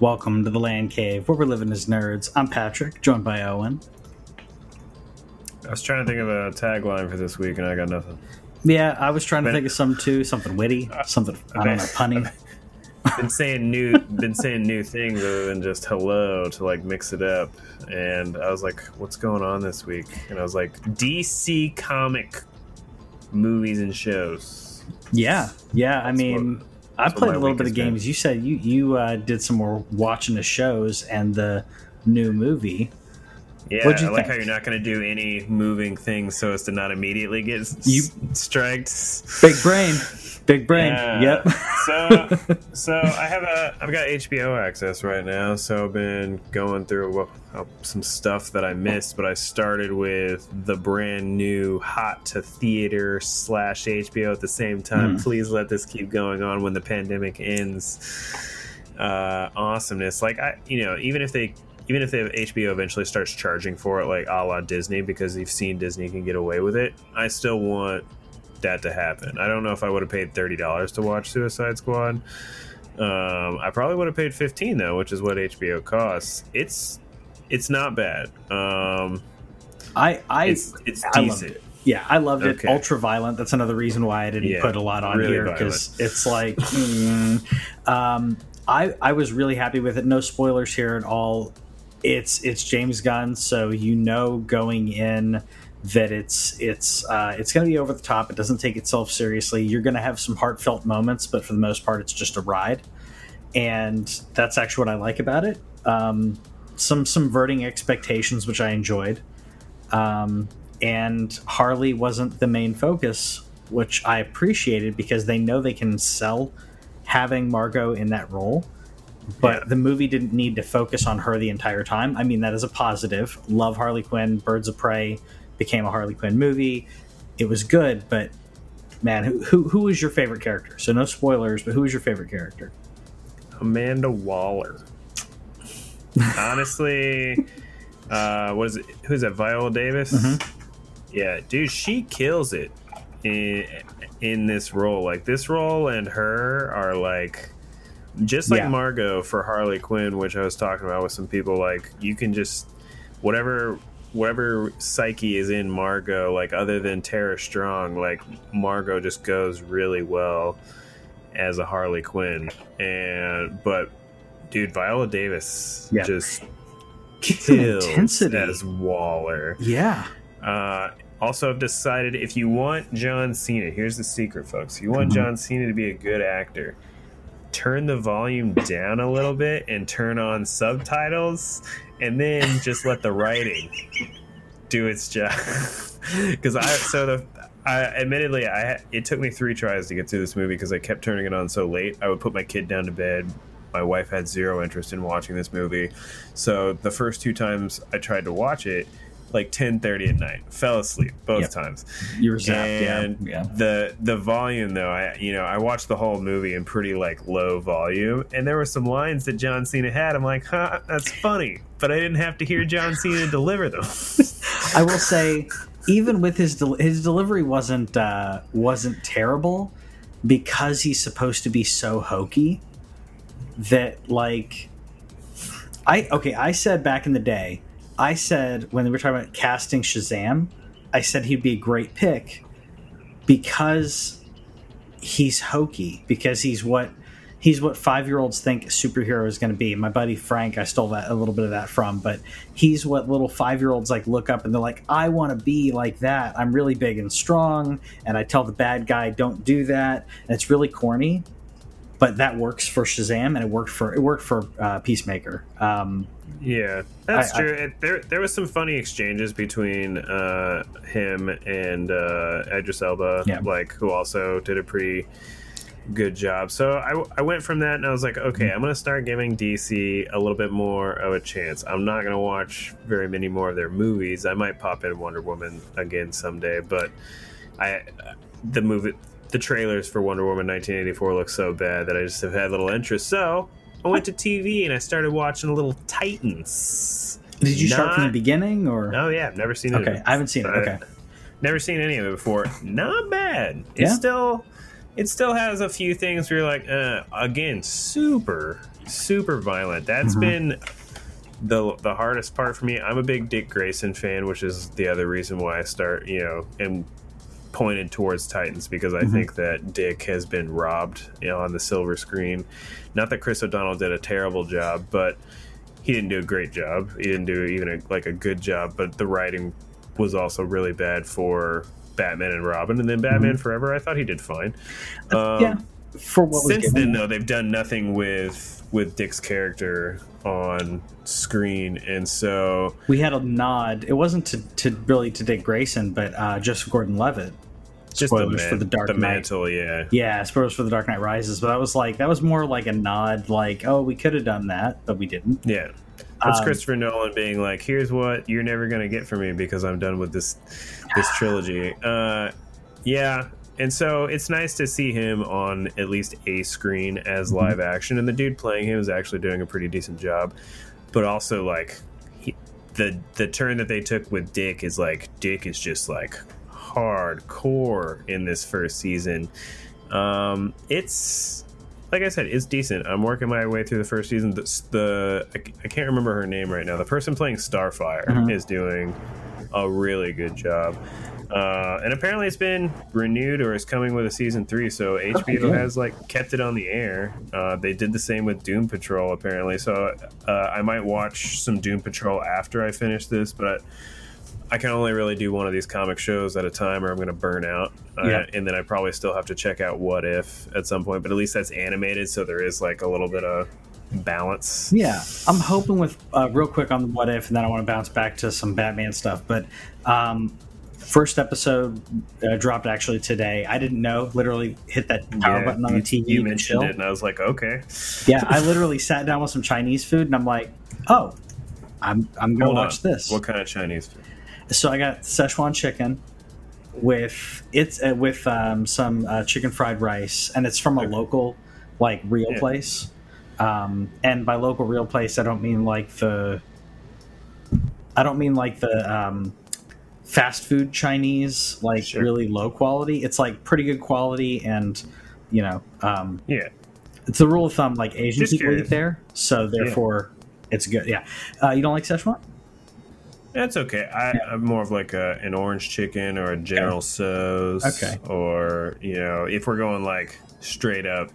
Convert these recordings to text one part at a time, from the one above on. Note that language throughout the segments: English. Welcome to the Land Cave, where we're living as nerds. I'm Patrick, joined by Owen. I was trying to think of a tagline for this week, and I got nothing. Yeah, I was trying to think of something too, something witty, something I don't know, punny. Been saying new things other than just hello to like mix it up, and I was like, "What's going on this week?" And I was like, "DC comic movies and shows." Yeah. That's I played a little bit of games. You said you did some more watching the shows and the new movie. Yeah, I like how you're not going to do any moving things so as to not immediately get striked. Big brain. Yeah. Yep. So I've got HBO access right now. So I've been going through some stuff that I missed, but I started with the brand new hot to theater / HBO at the same time. Please let this keep going on when the pandemic ends. Awesomeness. Like Even if they have HBO eventually starts charging for it, like a la Disney, because you've seen Disney can get away with it, I still want that to happen. I don't know if I would have paid $30 to watch Suicide Squad. I probably would have paid $15 though, which is what HBO costs. It's not bad. It's decent. Yeah, I loved it. Ultra violent. That's another reason why I didn't put a lot on really here, because it's like. I was really happy with it. No spoilers here at all. It's James Gunn, so you know going in that it's going to be over the top. It doesn't take itself seriously. You're going to have some heartfelt moments, but for the most part, it's just a ride, and that's actually what I like about it. Some subverting expectations, which I enjoyed, and Harley wasn't the main focus, which I appreciated because they know they can sell having Margot in that role, but the movie didn't need to focus on her the entire time. I mean, that is a positive. Love Harley Quinn. Birds of Prey became a Harley Quinn movie. It was good, but man, who is your favorite character? So no spoilers, but who is your favorite character? Amanda Waller. Honestly, who's that? Viola Davis? Mm-hmm. Yeah, dude, she kills it in this role. Like, this role and her are like just like Margot for Harley Quinn, which I was talking about with some people. Like, you can just whatever psyche is in Margot, like other than Tara Strong, like Margot just goes really well as a Harley Quinn. But dude, Viola Davis just kills intensity as Waller. Also, I've decided if you want John Cena, here's the secret, folks. If you want John Cena to be a good actor, turn the volume down a little bit and turn on subtitles, and then just let the writing do its job. Because it took me 3 tries to get through this movie because I kept turning it on so late. I would put my kid down to bed. My wife had zero interest in watching this movie, so the first 2 times I tried to watch it, like 10:30 at night, fell asleep both times. You were zapped, The volume though, I watched the whole movie in pretty like low volume, and there were some lines that John Cena had. I'm like, that's funny, but I didn't have to hear John Cena deliver them. I will say, even with his delivery wasn't terrible, because he's supposed to be so hokey that like I said back in the day. I said, when we were talking about casting Shazam, I said he'd be a great pick because he's hokey, because he's what 5-year-olds think a superhero is going to be. My buddy Frank, I stole that a little bit of that from, but he's what little 5-year-olds like look up and they're like, I want to be like that. I'm really big and strong, and I tell the bad guy, don't do that. And it's really corny. but that works for Shazam, and it worked for Peacemaker. Yeah, that's true. There was some funny exchanges between him and Idris Elba, yeah, like, who also did a pretty good job. So I went from that and I was like, okay, I'm going to start giving DC a little bit more of a chance. I'm not going to watch very many more of their movies. I might pop in Wonder Woman again someday, but the trailers for Wonder Woman 1984 look so bad that I just have had little interest. So I went to TV and I started watching a little Titans. Did you start from the beginning or? Oh yeah, I've never seen it. Okay, I haven't seen it. Okay, never seen any of it before. Not bad. It's still. It still has a few things where you're like, again, super, super violent. That's been the hardest part for me. I'm a big Dick Grayson fan, which is the other reason why I start, and pointed towards Titans, because I think that Dick has been robbed, on the silver screen. Not that Chris O'Donnell did a terrible job, but he didn't do a great job. He didn't do even a good job, but the writing was also really bad for Batman and Robin, and then Batman Forever. I thought he did fine. For what was since then, though, they've done nothing with Dick's character on screen, and so we had a nod. It wasn't to Dick Grayson, but Joseph Gordon-Levitt. Spoilers for the Dark Knight Rises. But that was more like a nod, like, oh, we could have done that, but we didn't. Yeah, that's Christopher Nolan being like, here's what you're never going to get from me because I'm done with this trilogy. Yeah, and so it's nice to see him on at least a screen as live action, and the dude playing him is actually doing a pretty decent job. But also, like, the turn that they took with Dick is like, Dick is just like hardcore in this first season. It's like I said, it's decent. I'm working my way through the first season. I can't remember her name right now. The person playing Starfire is doing a really good job. And apparently it's been renewed or is coming with a season 3. So HBO has kept it on the air. They did the same with Doom Patrol apparently. So I might watch some Doom Patrol after I finish this, but I can only really do one of these comic shows at a time, or I'm going to burn out. And then I probably still have to check out What If at some point, but at least that's animated, so there is like a little bit of balance. Yeah, I'm hoping with real quick on the What If, and then I want to bounce back to some Batman stuff. But first episode dropped actually today. I didn't know. Literally hit that power button on the TV. You mentioned it, and I was like, okay. Yeah, I literally sat down with some Chinese food, and I'm like, oh, I'm going to watch this. What kind of Chinese food? So I got Sichuan chicken with some chicken fried rice, and it's from a local, real place. And by local real place, I don't mean like the fast food Chinese, really low quality. It's like pretty good quality, and it's the rule of thumb. Like Asian just people curious. Eat there, so therefore it's good. Yeah, you don't like Sichuan? That's okay. I'm more of like an orange chicken or a General Tso's, or if we're going like straight up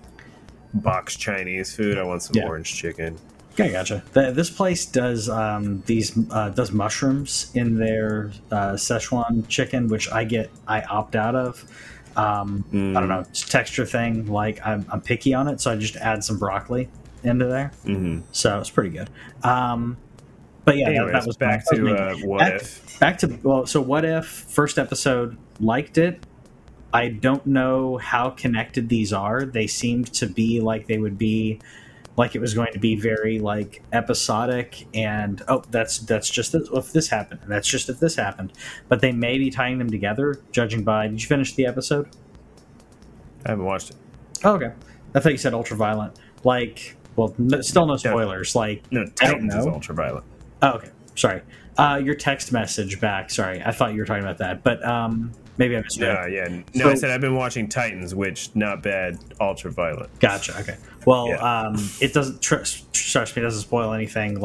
box Chinese food, I want some orange chicken. Okay, gotcha. This place does does mushrooms in their Szechuan chicken, which I opt out of. I don't know, it's a texture thing. Like I'm picky on it, so I just add some broccoli into there. Mm-hmm. So it's pretty good. But yeah, anyways, that was back to What If. So What If, first episode, liked it. I don't know how connected these are. They seemed to be like they would be, like it was going to be very like episodic and that's just if this happened and that's just if this happened. But they may be tying them together, judging by. Did you finish the episode? I haven't watched it. Oh, okay, I thought you said ultraviolent. Well, still no spoilers. No, Titans is ultraviolent. Oh, okay. Sorry. Your text message back. Sorry. I thought you were talking about that, but maybe I missed it. No, so, I said I've been watching Titans, which not bad, ultraviolent. Gotcha. Okay. Well, it doesn't, trust me, it doesn't spoil anything.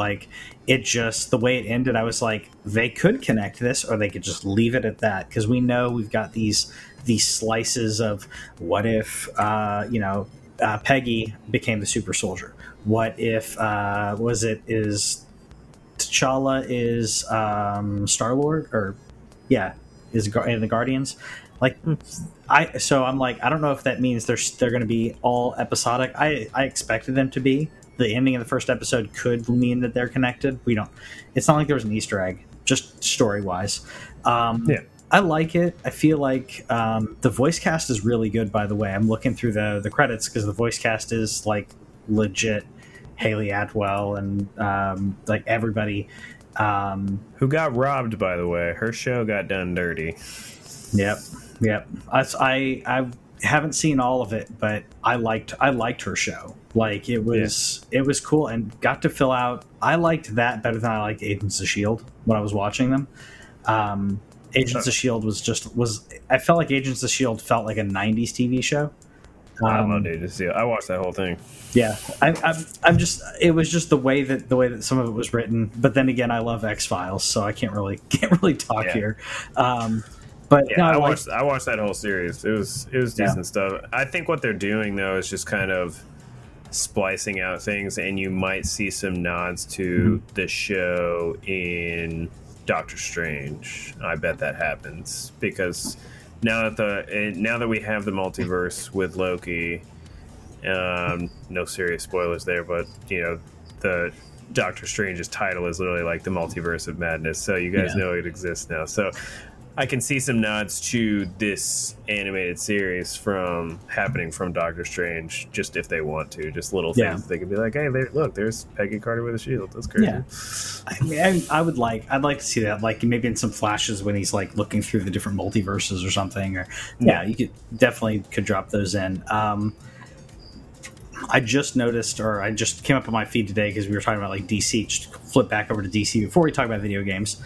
It just, the way it ended, I was like, they could connect this or they could just leave it at that. Because we know we've got these slices of what if, Peggy became the super soldier. What if, T'Challa is Star-Lord, or in the Guardians. Like, I'm like, I don't know if that means they're going to be all episodic. I expected them to be. The ending of the first episode could mean that they're connected. We don't. It's not like there was an Easter egg, just story-wise. Yeah. I like it. I feel like the voice cast is really good, by the way. I'm looking through the credits because the voice cast is, like, legit Haley Atwell and, like, everybody. Who got robbed, by the way. Her show got done dirty. Yep. I haven't seen all of it, but I liked her show. Like, it was cool and got to fill out. I liked that better than I liked Agents of S.H.I.E.L.D. when I was watching them. Agents of S.H.I.E.L.D. I felt like Agents of S.H.I.E.L.D. felt like a 90s TV show. I love Agents of S.H.I.E.L.D. I watched that whole thing. Yeah. I'm just, it was just the way that some of it was written. But then again, I love X-Files, so I can't really talk here. But yeah, no, I watched that whole series. It was decent stuff. I think what they're doing, though, is just kind of splicing out things, and you might see some nods to the show in Doctor Strange. I bet that happens because now that we have the multiverse with Loki, no serious spoilers there, but the Doctor Strange's title is literally like the Multiverse of Madness, so you guys know it exists now. So I can see some nods to this animated series from Doctor Strange, just if they want to, just little things they could be like, hey, look, there's Peggy Carter with a shield. That's crazy. Yeah. I mean, I'd like to see that, like maybe in some flashes when he's like looking through the different multiverses or something. Or you could definitely drop those in. I just noticed, or I just came up on my feed today because we were talking about like DC. Just flip back over to DC before we talk about video games.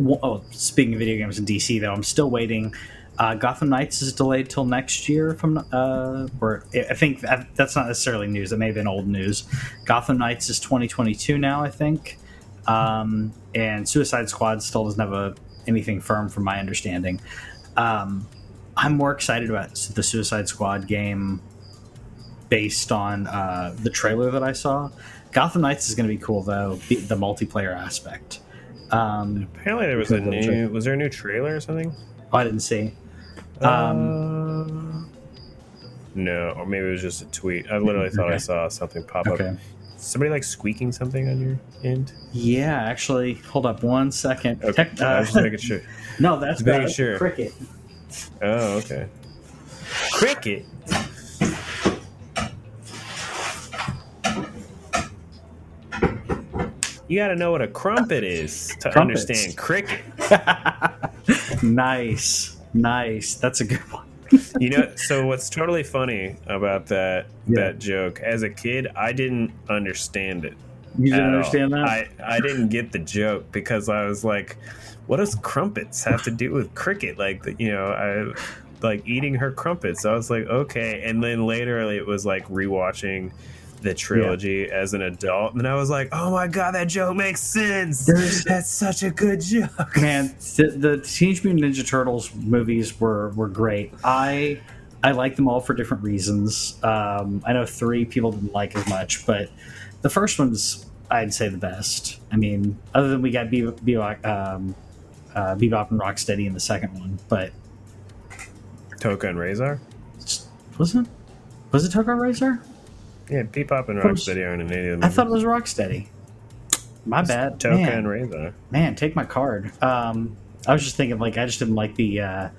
Oh, speaking of video games in DC, though, I'm still waiting. Gotham Knights is delayed till next year. I think that's not necessarily news. That may have been old news. Gotham Knights is 2022 now, I think. And Suicide Squad still doesn't have anything firm, from my understanding. I'm more excited about the Suicide Squad game based on the trailer that I saw. Gotham Knights is going to be cool, though, the multiplayer aspect. Apparently there was was there a new trailer or something? Oh, I didn't see. No, or maybe it was just a tweet. I literally thought I saw something pop up. Somebody like squeaking something on your end? Yeah, actually, hold up one second. Okay. I was just making sure. No, that's bad. Sure. Cricket. Oh, okay. Cricket. You got to know what a crumpet is to understand cricket. Nice. That's a good one. So what's totally funny about that joke, as a kid, I didn't understand it. You didn't understand that? I didn't get the joke because I was like, what does crumpets have to do with cricket? Like, I like eating her crumpets. I was like, okay. And then later it was like rewatching the trilogy as an adult, and I was like, oh my god, that joke makes sense. That's such a good joke, man. The Teenage Mutant Ninja Turtles movies were great. I like them all for different reasons. I know 3 people didn't like as much, but the first one's, I'd say, the best. I mean, other than we got Bebop and Rocksteady in the second one, but Toka and Razor? Was it Toka and Razor? Yeah, Bebop and Rocksteady aren't in any of them. I thought it was Rocksteady. My bad. Toka and Razor. Man, take my card. I was just thinking, like, I just didn't like the...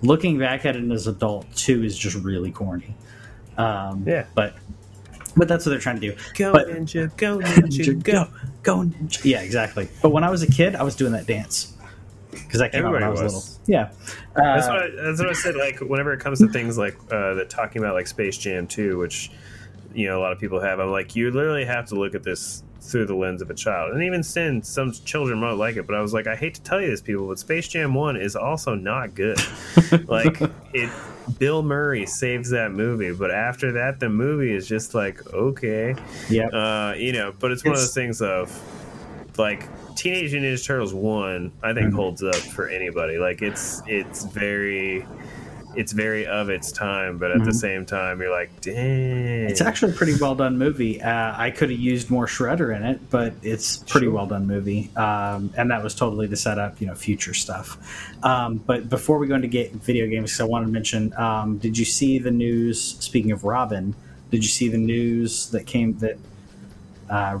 looking back at it as an adult, 2 is just really corny. Yeah. But that's what they're trying to do. Go, Ninja, go. Yeah, exactly. But when I was a kid, I was doing that dance. Because I came out when I was little. Yeah. That's what I said, like, whenever it comes to things like that, talking about, like, Space Jam 2, which... a lot of people have. I'm like, you literally have to look at this through the lens of a child. And even since some children might like it, but I was like, I hate to tell you this, people, but Space Jam 1 is also not good. Like, Bill Murray saves that movie, but after that, the movie is just like, okay. Yeah. But it's one of those things of, like, Teenage Mutant Ninja Turtles 1, I think, holds up for anybody. Like, it's very... it's very of its time, but at the same time, you're like, dang. It's actually a pretty well done movie. I could have used more Shredder in it, but it's pretty well done movie. And that was totally to set up, you know, future stuff. But before we go into video games, because I wanted to mention, did you see the news? Speaking of Robin, did you see the news that came that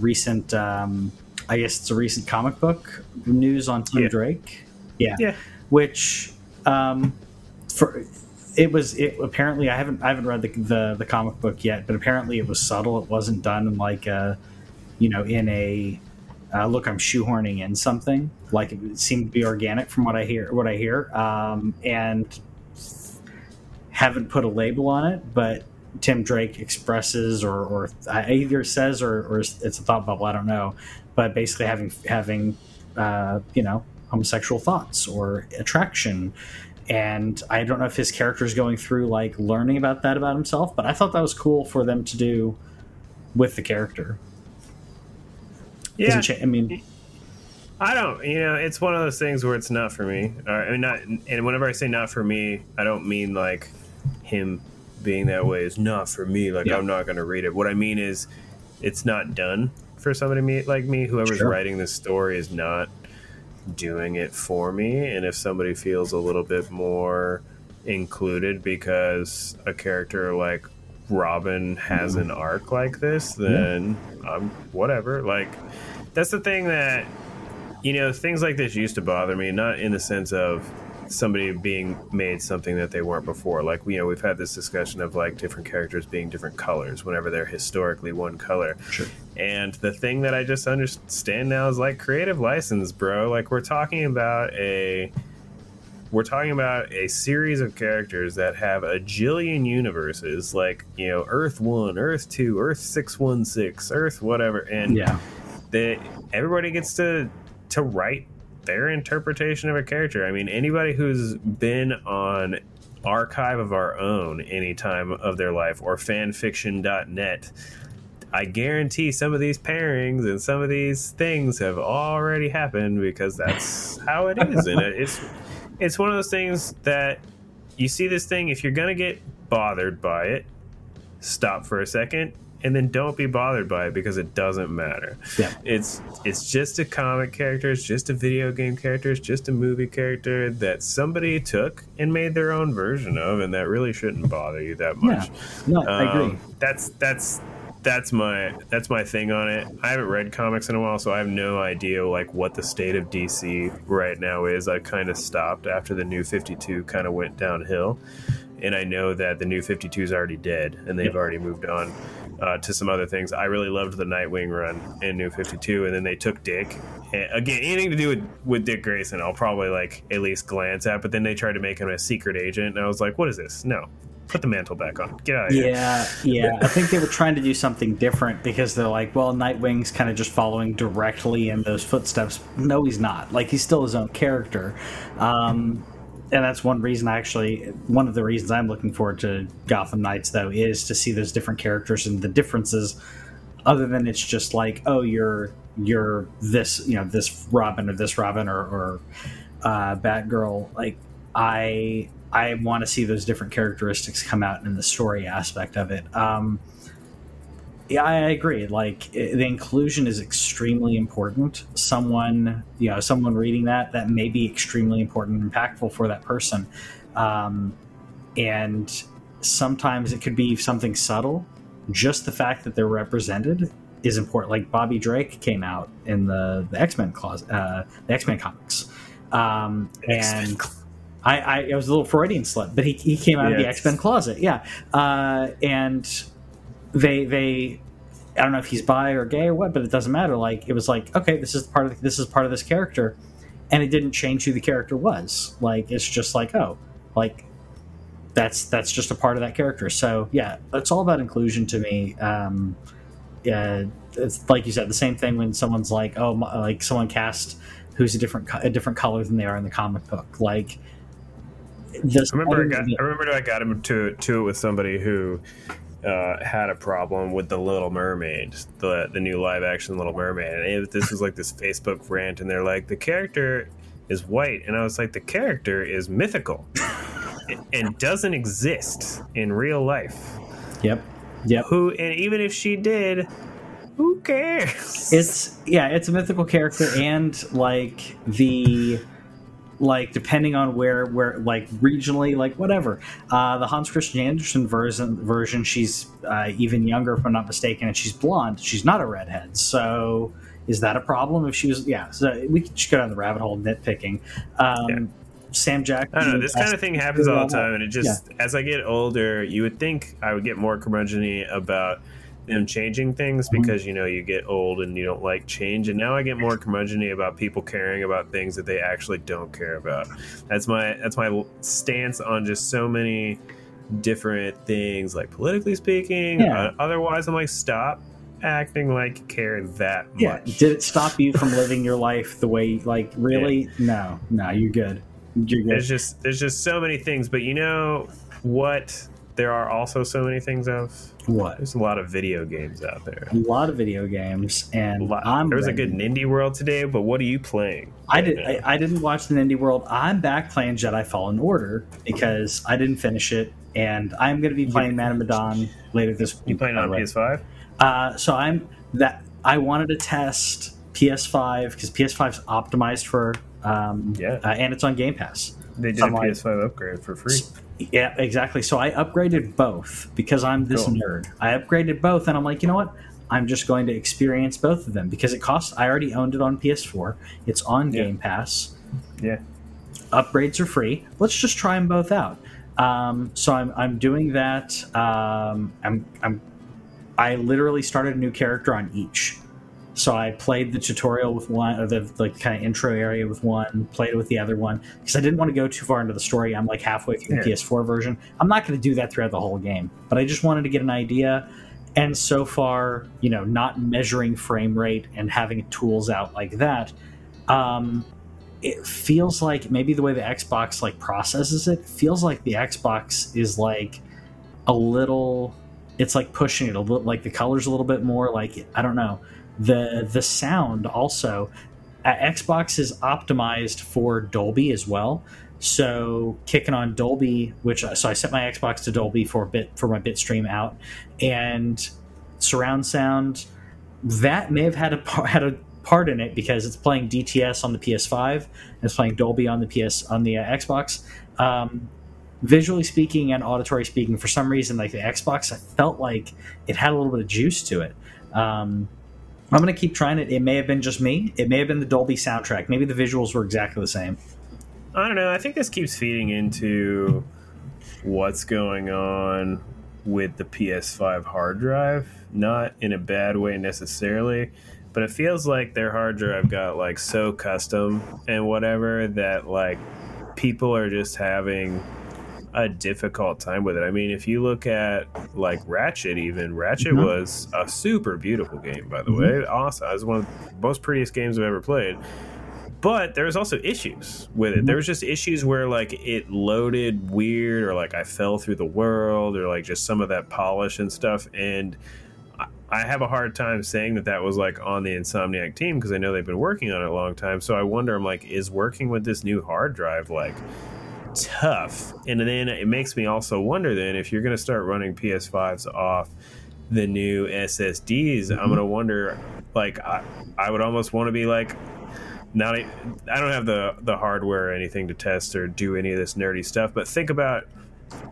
recent? I guess it's a recent comic book news on Tim Drake. Yeah. Which apparently I haven't read the comic book yet, but apparently it was subtle. It wasn't done like look, I'm shoehorning in something. Like it seemed to be organic from what I hear. And haven't put a label on it, but Tim Drake expresses or either says or it's a thought bubble. I don't know, but basically having homosexual thoughts or attraction. And I don't know if his character is going through like learning about that about himself, but I thought that was cool for them to do with the character. Yeah, I mean, I don't, it's one of those things where it's not for me. I mean, not, and whenever I say not for me, I don't mean like him being that way is not for me. Like I'm not going to read it. What I mean is it's not done for somebody like me. Whoever's writing this story is not doing it for me. And if somebody feels a little bit more included because a character like Robin has an arc like this, then I'm whatever. Like that's the thing that, things like this used to bother me, not in the sense of somebody being made something that they weren't before. Like, we've had this discussion of like different characters being different colors whenever they're historically one color. Sure. And the thing that I just understand now is like creative license, bro. Like we're talking about a series of characters that have a jillion universes, like, Earth 1, Earth 2, Earth 616, Earth whatever. And everybody gets to write their interpretation of a character. I mean, anybody who's been on Archive of Our Own any time of their life or fanfiction.net, I guarantee some of these pairings and some of these things have already happened because that's how it is. And it's one of those things that you see this thing, if you're going to get bothered by it, stop for a second and then don't be bothered by it because it doesn't matter. Yeah. It's just a comic character. It's just a video game character. It's just a movie character that somebody took and made their own version of, and that really shouldn't bother you that much. Yeah. No, I agree. That's my thing on it. I haven't read comics in a while, so I have no idea like what the state of DC right now is. I kind of stopped after the New 52 kind of went downhill. And I know that the New 52 is already dead, and they've already moved on to some other things. I really loved the Nightwing run in New 52, and then they took Dick. And again, anything to do with Dick Grayson, I'll probably like at least glance at. But then they tried to make him a secret agent, and I was like, "What is this? No, put the mantle back on. Get out of here." Yeah. I think they were trying to do something different because they're like, "Well, Nightwing's kind of just following directly in those footsteps." No, he's not. Like he's still his own character. And that's one of the reasons I'm looking forward to Gotham Knights, though, is to see those different characters and the differences, other than it's just like, oh, you're this, this Robin or this Robin or Batgirl. Like I want to see those different characteristics come out in the story aspect of it. Yeah, I agree. Like the inclusion is extremely important. Someone reading that may be extremely important and impactful for that person. And sometimes it could be something subtle. Just the fact that they're represented is important. Like Bobby Drake came out in the X-Men the X-Men comics. And I was a little Freudian slut, but he came out of the X-Men closet. Yeah. And They I don't know if he's bi or gay or what, but it doesn't matter. Like it was like, okay, this is part of this character, and it didn't change who the character was. Like it's just like, oh, like that's just a part of that character. So yeah, it's all about inclusion to me. It's like you said, the same thing when someone's like, oh, like someone cast who's a different color than they are in the comic book. Like I remember I got him to it with somebody who had a problem with the Little Mermaid, the new live action Little Mermaid, and this was like this Facebook rant, and they're like, the character is white, and I was like, the character is mythical. and doesn't exist in real life. Yep. Who, and even if she did, who cares? It's a mythical character, and depending on where regionally, whatever. The Hans Christian Andersen version, she's even younger, if I'm not mistaken, and she's blonde. She's not a redhead, so is that a problem? If she was, so we could just go down the rabbit hole nitpicking. Sam Jack. I don't know. This kind of thing happens all the time, and it just as I get older, you would think I would get more curmudgeonly about them changing things because you get old and you don't like change. And now I get more curmudgeonly about people caring about things that they actually don't care about. That's my stance on just so many different things, like politically speaking. Otherwise, I'm like, stop acting like you care that much. Did it stop you from living your life the way? Really? Yeah. No, you're good. There's just so many things, but you know what? There are also so many things of what? There's a lot of video games out there. A lot of video games, and there was a good Nindy World today. But what are you playing? I didn't watch the Nindy World. I'm back playing Jedi Fallen Order because I didn't finish it, and I'm going to be playing Man of Medan later this week. You playing on PS5? So I wanted to test PS5 because PS5's optimized for. And it's on Game Pass. They did a PS5 upgrade for free. Yeah, exactly. So I upgraded both because I'm this nerd. I upgraded both, and I'm like, you know what? I'm just going to experience both of them because it costs. I already owned it on PS4. It's on Game Pass. Yeah, upgrades are free. Let's just try them both out. So I'm doing that. I literally started a new character on each. So I played the tutorial with one, or the kind of intro area with one, played with the other one, because I didn't want to go too far into the story. I'm halfway through the PS4 version. I'm not going to do that throughout the whole game, but I just wanted to get an idea. And so far, not measuring frame rate and having tools out like that, it feels like maybe the way the Xbox processes it, feels like the Xbox is a little. It's pushing it a little, the colors a little bit more. I don't know. The sound also, Xbox is optimized for Dolby as well. So kicking on Dolby, so I set my Xbox to Dolby for my bitstream out, and surround sound that may have had a part in it because it's playing DTS on the PS5 and it's playing Dolby on the Xbox. Visually speaking and auditory speaking, for some reason, the Xbox, I felt like it had a little bit of juice to it. I'm going to keep trying it. It may have been just me. It may have been the Dolby soundtrack. Maybe the visuals were exactly the same. I don't know. I think this keeps feeding into what's going on with the PS5 hard drive. Not in a bad way necessarily, but it feels like their hard drive got so custom and whatever that people are just having a difficult time with it. I mean, if you look at Ratchet, was a super beautiful game, by the way. Awesome. It was one of the most prettiest games I've ever played. But there was also issues with it. There was just issues where it loaded weird, or I fell through the world, or just some of that polish and stuff. And I have a hard time saying that was on the Insomniac team because I know they've been working on it a long time. So I wonder, I'm is working with this new hard drive tough? And then it makes me also wonder then if you're going to start running PS5s off the new SSDs, I'm going to wonder, I would almost want to be not. I don't have the hardware or anything to test or do any of this nerdy stuff, but think about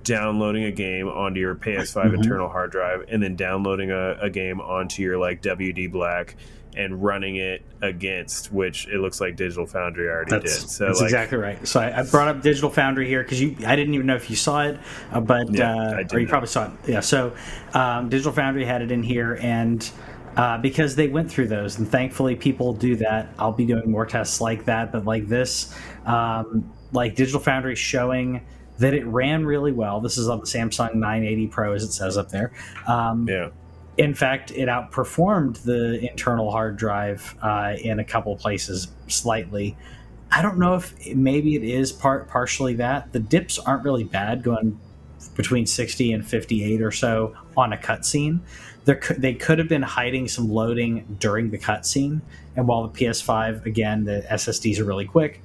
downloading a game onto your PS5 internal hard drive and then downloading a game onto your WD Black and running it against, which it looks like Digital Foundry already did. So that's exactly right. So I brought up Digital Foundry here because I didn't even know if you saw it, but you probably saw it. Yeah. So Digital Foundry had it in here, and because they went through those, and thankfully people do that. I'll be doing more tests like that, but this, Digital Foundry showing that it ran really well. This is on the Samsung 980 Pro, as it says up there. In fact, it outperformed the internal hard drive in a couple places slightly. I don't know if maybe it is partially that. The dips aren't really bad, going between 60 and 58 or so on a cutscene. They could have been hiding some loading during the cutscene. And while the PS5, again, the SSDs are really quick,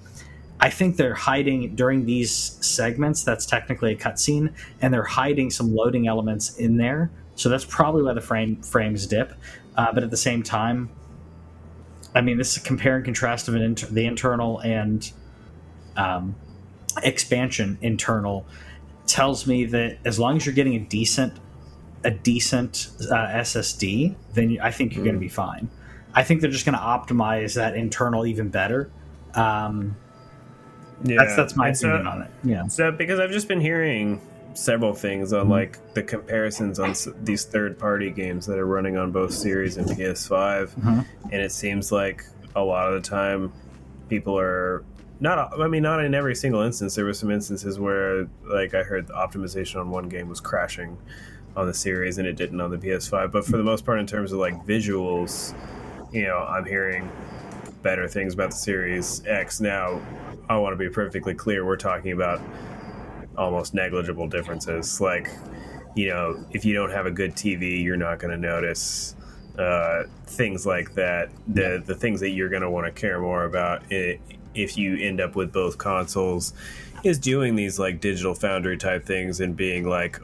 I think they're hiding during these segments. That's technically a cutscene, and they're hiding some loading elements in there. So that's probably why the frames dip. But at the same time, I mean, this is a compare and contrast of an the internal and expansion internal tells me that as long as you're getting a decent SSD, then I think you're going to be fine. I think they're just going to optimize that internal even better. Yeah, that's my opinion on it. Yeah. So because I've just been hearing several things on like the comparisons on these third-party games that are running on both series and PS5, and it seems like a lot of the time people are not. I mean, not in every single instance. There were some instances where, like, I heard the optimization on one game was crashing on the series, and it didn't on the PS5. But for the most part, in terms of like visuals, you know, I'm hearing better things about the Series X. Now, I want to be perfectly clear, we're talking about almost negligible differences. Like, you know, if you don't have a good TV, you're not going to notice things like that. The things that you're going to want to care more about if you end up with both consoles is doing these like Digital Foundry type things and being like,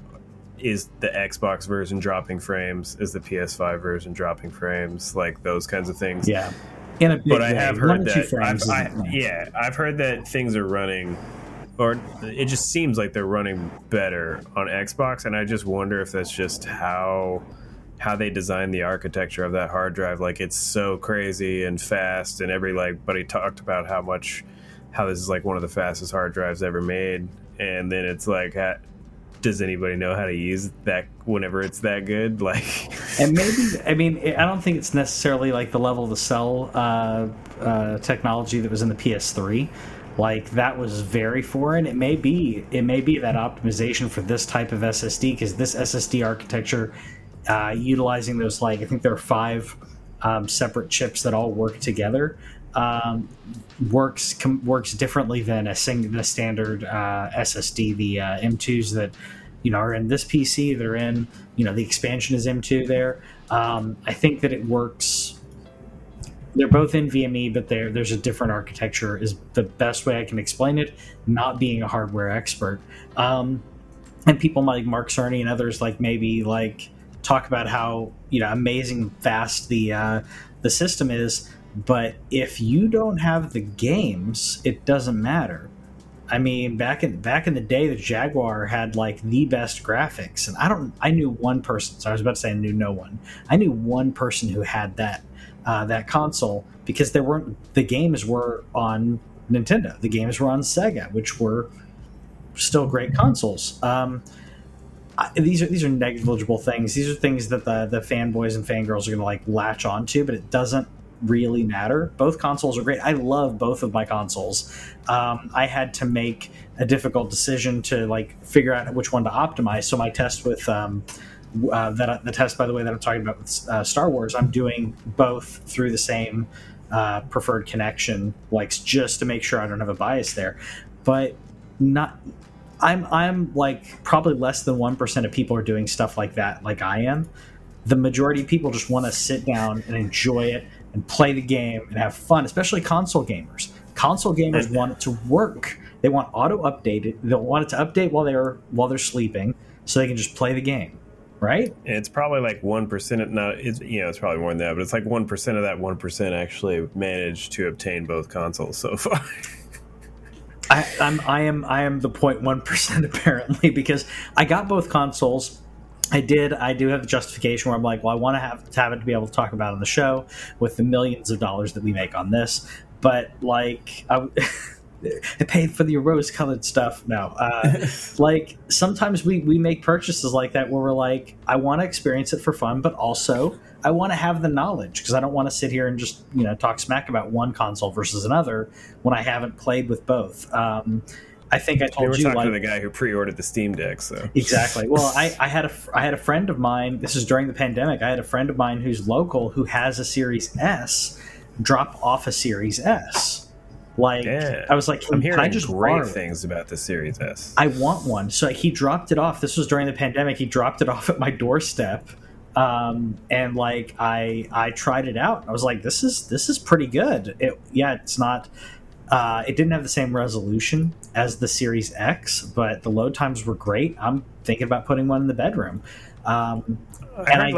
is the Xbox version dropping frames? Is the PS5 version dropping frames? Like those kinds of things. Yeah. But I have heard that. I've heard that things are running, or it just seems like they're running better on Xbox, and I just wonder if that's just how they designed the architecture of that hard drive. Like, it's so crazy and fast, and everybody talked about how this is like one of the fastest hard drives ever made, and then it's like, does anybody know how to use that whenever it's that good? Like, and maybe, I mean, I don't think it's necessarily like the level of the cell technology that was in the PS3. Like, that was very foreign. It may be that optimization for this type of SSD, because this SSD architecture, utilizing those, like, I think there are 5 separate chips that all work together, works differently than the standard SSD, the M2s that, you know, are in this PC. They're in, you know, the expansion is M2 there. I think that it works. They're both NVMe, but there's a different architecture is the best way I can explain it, not being a hardware expert. And people like Mark Cerny and others like maybe like talk about how, you know, amazing fast the system is. But if you don't have the games, it doesn't matter. I mean, back in the day, the Jaguar had like the best graphics, and I knew one person. So I was about to say I knew no one. I knew one person who had that console, because the games were on Nintendo. The games were on Sega, which were still great consoles. These are negligible things. These are things that the fanboys and fangirls are going to like latch onto, but it doesn't really matter. Both consoles are great. I love both of my consoles. I had to make a difficult decision to like figure out which one to optimize. So my test with the test, by the way, that I'm talking about with Star Wars, I'm doing both through the same preferred connection, like just to make sure I don't have a bias there. But not. I'm like probably less than 1% of people are doing stuff like that, like I am. The majority of people just want to sit down and enjoy it and play the game and have fun, especially console gamers. Console gamers want it to work. They want auto-updated. They want it to update while they're sleeping, so they can just play the game, right? It's probably like 1%. It's probably more than that, but it's like 1% of that 1% actually managed to obtain both consoles so far. I am the 0.1% apparently, because I got both consoles. I do have the justification where I'm like, well, I want to have it to be able to talk about on the show with the millions of dollars that we make on this. But like, I paid for the rose-colored stuff. No, like sometimes we make purchases like that where we're like, I want to experience it for fun, but also I want to have the knowledge, because I don't want to sit here and just, you know, talk smack about one console versus another when I haven't played with both. I think I told you. We were talking to the guy who pre-ordered the Steam Deck, so exactly. Well, I had a friend of mine. This is during the pandemic. I had a friend of mine who's local who has a Series S, drop off a Series S. Like, yeah. I was like, I'm hearing great things about the Series S. I want one. So he dropped it off. This was during the pandemic. He dropped it off at my doorstep, and like I tried it out. I was like, this is pretty good. It's not. It didn't have the same resolution as the Series X, but the load times were great. I'm thinking about putting one in the bedroom. I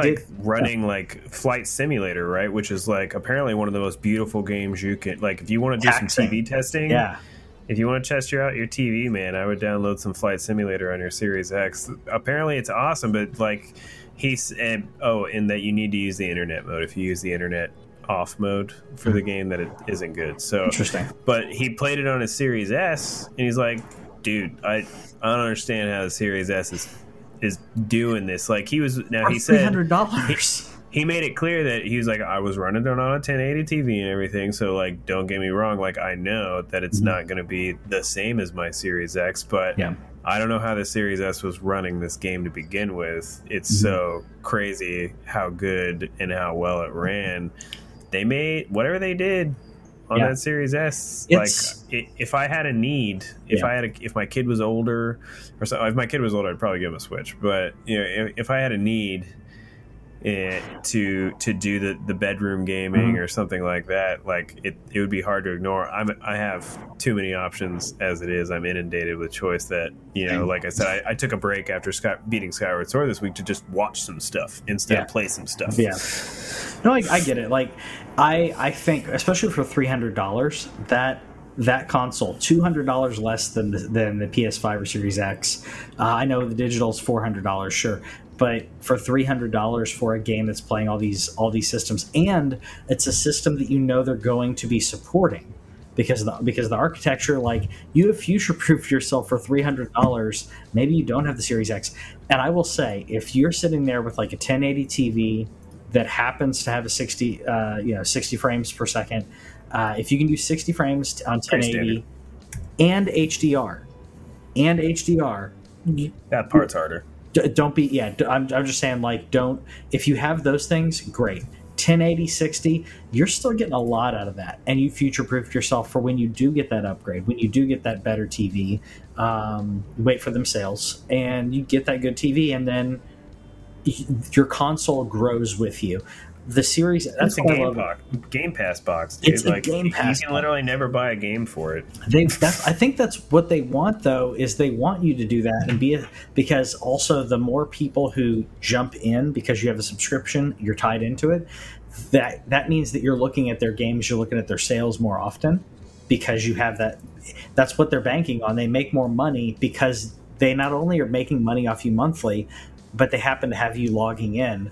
did Flight Simulator, right? Which is like apparently one of the most beautiful games you can, like, if you want to do some TV testing. Yeah. If you want to test your TV, man, I would download some Flight Simulator on your Series X. Apparently, it's awesome, but like he said, and that you need to use the internet mode. If you use the internet off mode for the game, that it isn't good. So interesting. But he played it on his Series S, and he's like, dude, I don't understand how the Series S is doing this. Like he was now he said $300. He made it clear that he was like, I was running it on a 1080 TV and everything, so like, don't get me wrong, like I know that it's not going to be the same as my Series X, but yeah. I don't know how the Series S was running this game to begin with. It's so crazy how good and how well it ran. They made whatever they did on that Series S. If I had a need, if my kid was older or so, if my kid was older, I'd probably give him a Switch. But you know, if I had a need to do the bedroom gaming or something like that, like it would be hard to ignore. I have too many options as it is. I'm inundated with choice that, you know, like I said, I took a break after beating Skyward Sword this week to just watch some stuff instead of play some stuff. Yeah, no, I get it. Like I think, especially for $300, that console, $200 less than the PS5 or Series X. I know the digital's $400, sure. But for $300 for a game that's playing all these systems, and it's a system that you know they're going to be supporting because the architecture, like, you have future-proofed yourself for $300. Maybe you don't have the Series X. And I will say, if you're sitting there with like a 1080 TV that happens to have a 60 frames per second, if you can do 60 frames on 1080 and HDR, that part's harder. Don't be, yeah, I'm just saying, like, don't, if you have those things, great. 1080, 60, you're still getting a lot out of that. And you future-proofed yourself for when you do get that upgrade, when you do get that better TV, wait for them sales, and you get that good TV, and then your console grows with you. The Series, that's a Game Pass box. Dude. It's like, a Game Pass. You can literally never buy a game for it. I think that's what they want, though, is they want you to do that, and because also the more people who jump in because you have a subscription, you're tied into it. That means that you're looking at their games, you're looking at their sales more often because you have that. That's what they're banking on. They make more money because they not only are making money off you monthly, but they happen to have you logging in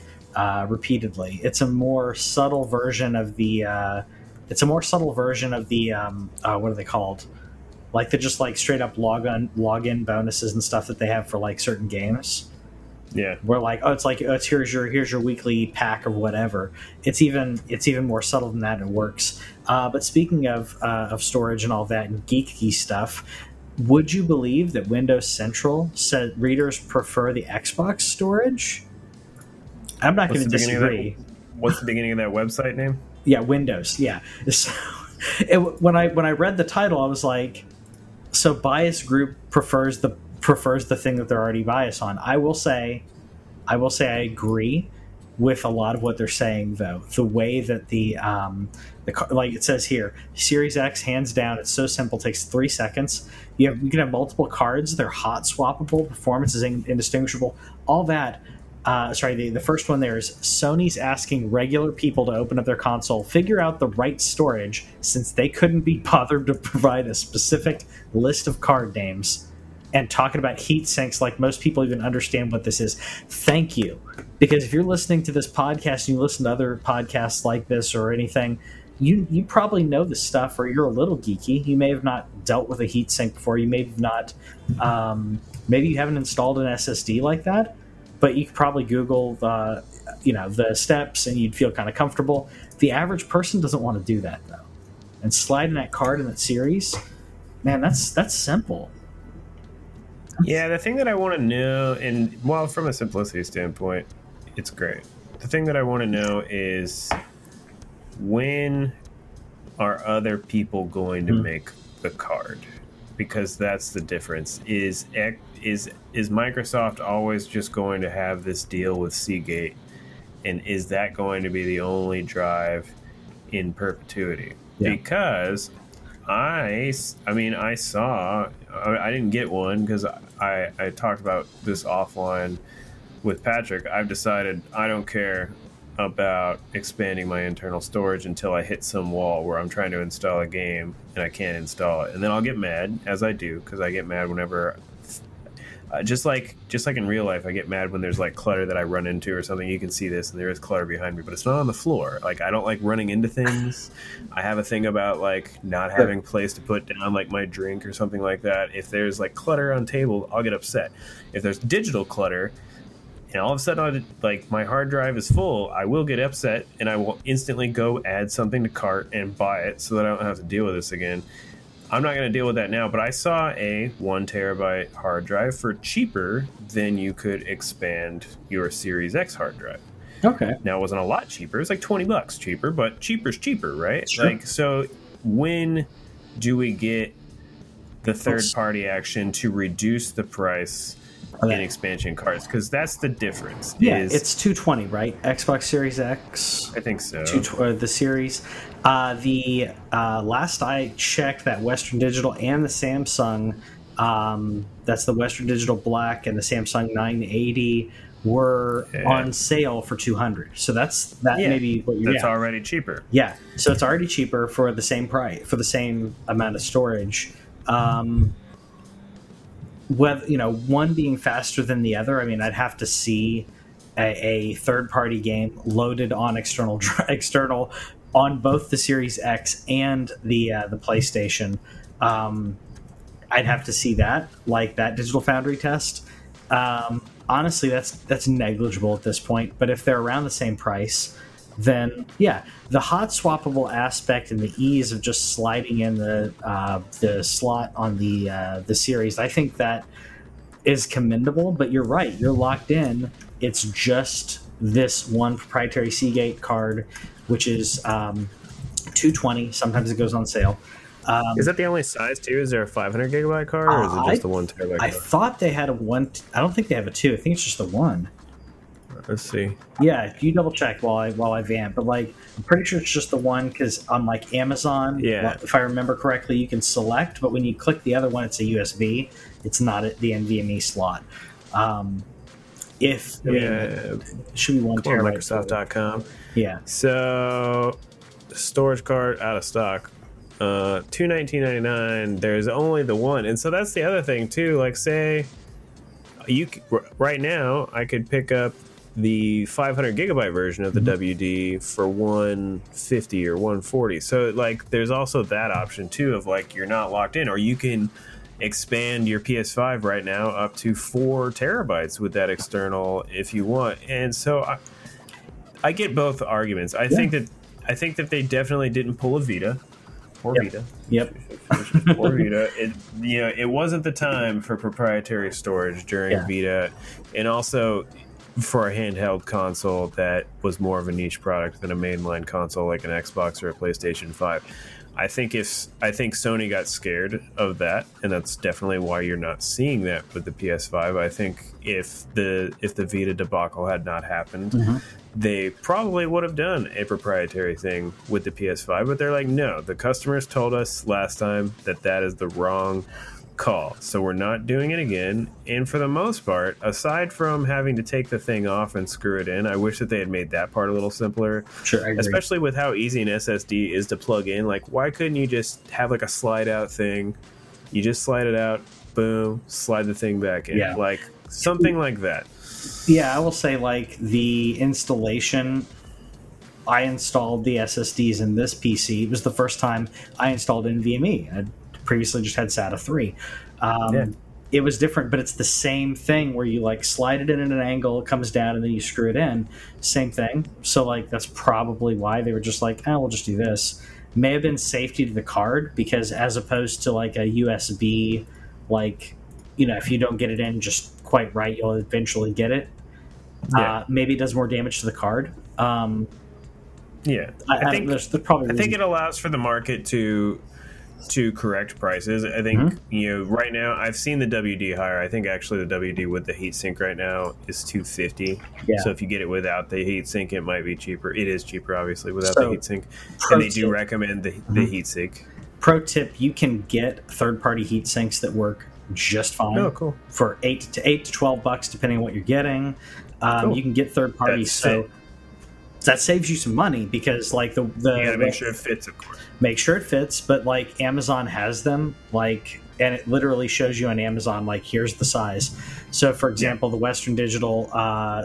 repeatedly. It's a more subtle version of the what are they called, like, they're just like straight up login bonuses and stuff that they have for like certain games. Yeah, we're like it's here's your weekly pack or whatever. It's even more subtle than that, and it works. But speaking of storage and all that and geeky stuff, would you believe that Windows Central said readers prefer the Xbox storage? I'm not going to disagree. What's the beginning of that website name? Yeah, Windows. Yeah. So when I read the title, I was like, so bias group prefers the thing that they're already biased on. I will say I agree with a lot of what they're saying, though. The way that like it says here, Series X, hands down, it's so simple, takes 3 seconds. You can have multiple cards. They're hot swappable. Performance is indistinguishable. All that. The first one there is Sony's asking regular people to open up their console, figure out the right storage, since they couldn't be bothered to provide a specific list of card names, and talking about heat sinks like most people even understand what this is. Thank you. Because if you're listening to this podcast and you listen to other podcasts like this or anything, you probably know this stuff, or you're a little geeky. You may have not dealt with a heat sink before. You may have not, maybe you haven't installed an SSD like that. But you could probably Google the steps, and you'd feel kind of comfortable. The average person doesn't want to do that, though. And sliding that card in that series, man, that's simple. Yeah, the thing that I want to know, and while from a simplicity standpoint, it's great. The thing that I want to know is, when are other people going to make the card? Because that's the difference. Is Microsoft always just going to have this deal with Seagate, and is that going to be the only drive in perpetuity? Yeah. Because I didn't get one because I talked about this offline with Patrick. I've decided I don't care about expanding my internal storage until I hit some wall where I'm trying to install a game and I can't install it. And then I'll get mad, as I do, because I get mad whenever... Just like in real life, I get mad when there's like clutter that I run into or something. You can see this, and there is clutter behind me, but it's not on the floor. Like, I don't like running into things. I have a thing about like not having place to put down like my drink or something like that. If there's like clutter on table, I'll get upset. If there's digital clutter, and all of a sudden like my hard drive is full, I will get upset, and I will instantly go add something to cart and buy it so that I don't have to deal with this again. I'm not going to deal with that now, but I saw a 1 terabyte hard drive for cheaper than you could expand your Series X hard drive. Okay. Now, it wasn't a lot cheaper. It was like $20 cheaper, but cheaper's cheaper, right? Sure. Like, so when do we get the third-party action to reduce the price in expansion cards? Because that's the difference. Yeah, it's $220, right? Xbox Series X. I think so. The Series. Last I checked, that Western Digital and the Samsung, that's the Western Digital Black and the Samsung 980, were on sale for $200. So that's maybe what you're... That's already cheaper. Yeah, so it's already cheaper for the same price, for the same amount of storage. Whether, you know, one being faster than the other, I mean, I'd have to see a third-party game loaded on external on both the Series X and the PlayStation. I'd have to see that, like that Digital Foundry test. Honestly, that's negligible at this point. But if they're around the same price, then yeah, the hot swappable aspect and the ease of just sliding in the slot on the Series, I think that is commendable. But you're right, you're locked in. It's just this one proprietary Seagate card, which is $220. Sometimes it goes on sale. Is that the only size too? Is there a 500 gigabyte card, or is it just the 1 terabyte? I thought they had a one. I don't think they have a two. I think it's just the one. Let's see. Yeah, you double check while I vamp. But like, I'm pretty sure it's just the one, because on like Amazon, if I remember correctly, you can select, but when you click the other one, it's a USB. It's not at the NVMe slot. It should be 1 terabyte. Microsoft.com. Yeah. So, storage card out of stock. $219.99. There's only the one, and so that's the other thing too. Like, say, right now, I could pick up the 500 gigabyte version of the WD for $150 or $140. So like, there's also that option too of like, you're not locked in, or you can expand your PS5 right now up to 4 terabytes with that external if you want. And so I get both arguments. I think that they definitely didn't pull a Vita. Poor Vita. Yep. Poor Vita. It wasn't the time for proprietary storage during Vita, and also for a handheld console that was more of a niche product than a mainline console like an Xbox or a PlayStation 5. I think Sony got scared of that, and that's definitely why you're not seeing that with the PS5. I think if the Vita debacle had not happened, they probably would have done a proprietary thing with the PS5, but they're like, no, the customers told us last time that is the wrong call, so we're not doing it again. And for the most part, aside from having to take the thing off and screw it in, I wish that they had made that part a little simpler. Sure, I agree. Especially with how easy an SSD is to plug in. Like, why couldn't you just have like a slide out thing? You just slide it out, boom, slide the thing back in. Yeah. Like something like that. Yeah, I will say, like, the installation, I installed the SSDs in this PC. It was the first time I installed NVMe. I'd previously just had SATA 3. It was different, but it's the same thing where you like slide it in at an angle, it comes down, and then you screw it in. Same thing. So like, that's probably why they were just like, we'll just do this. May have been safety to the card, because as opposed to like a USB, like, you know, if you don't get it in just quite right, you'll eventually get it. Maybe it does more damage to the card. I think it allows for the market to correct prices. I think right now I've seen the WD higher. I think actually the WD with the heatsink right now is $250. So if you get it without the heatsink, it might be cheaper. It is cheaper, obviously, without the heatsink. And they do recommend the heatsink. Pro tip, you can get third-party heat sinks that work just fine. Oh, cool. For $8 to $12, depending on what you're getting. Cool. You can get third-party, so that saves you some money because, like, the you gotta make sure it fits, of course. Make sure it fits, but, like, Amazon has them, like, and it literally shows you on Amazon, like, here's the size. So, for example, the Western Digital,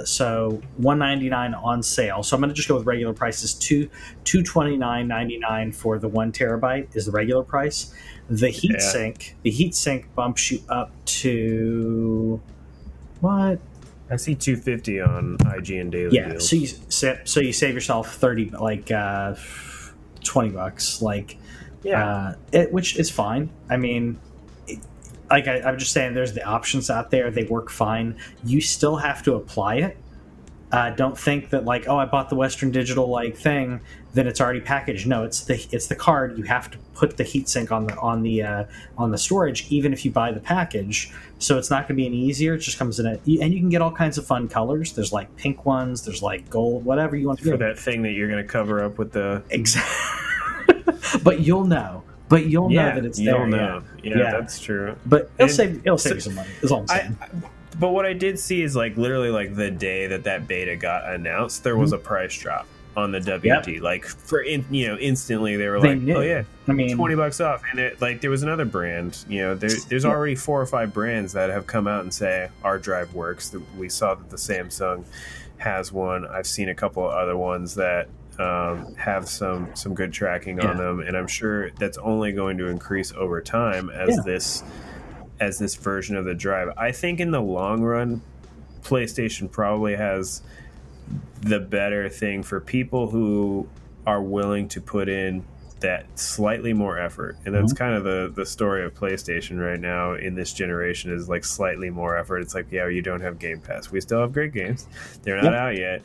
so $199 on sale. So I'm going to just go with regular prices. $229.99 for the 1 terabyte is the regular price. The heatsink, the heatsink bumps you up to what? I see $250 on IGN daily deals. So you save yourself $20, which is fine. I mean, I'm just saying, there's the options out there. They work fine. You still have to apply it. Don't think that, like, oh, I bought the Western Digital thing, then it's already packaged. No, it's the card. You have to put the heatsink on the storage, even if you buy the package. So it's not going to be any easier. It just comes in and you can get all kinds of fun colors. There's like pink ones. There's like gold, whatever you want to do. For that thing that you're going to cover up with the but you'll know. But you'll know that it's there. You'll know. Yeah, that's true. But it'll save you some money. Is all I'm saying. But what I did see is, like, literally, like, the day that beta got announced, there was a price drop on the WD. Yep. Like, instantly they were like, oh, yeah, I mean, $20 off. And, it, like, there was another brand. You know, there's already 4 or 5 brands that have come out and say our drive works. We saw that the Samsung has one. I've seen a couple of other ones that have some good tracking on them. And I'm sure that's only going to increase over time as this version of the drive. I think in the long run, PlayStation probably has the better thing for people who are willing to put in that slightly more effort. And that's kind of the story of PlayStation right now in this generation, is like slightly more effort. It's like, yeah, you don't have Game Pass. We still have great games. They're not out yet,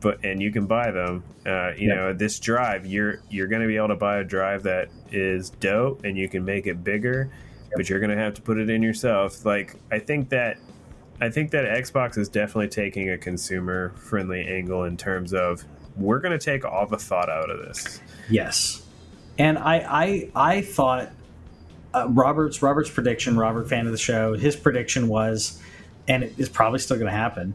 but you can buy them. You know, this drive, you're going to be able to buy a drive that is dope and you can make it bigger, but you're going to have to put it in yourself. Like, I think that Xbox is definitely taking a consumer friendly angle in terms of, we're going to take all the thought out of this. Yes. And I thought Robert's prediction, Robert, fan of the show, his prediction was, and it is probably still going to happen.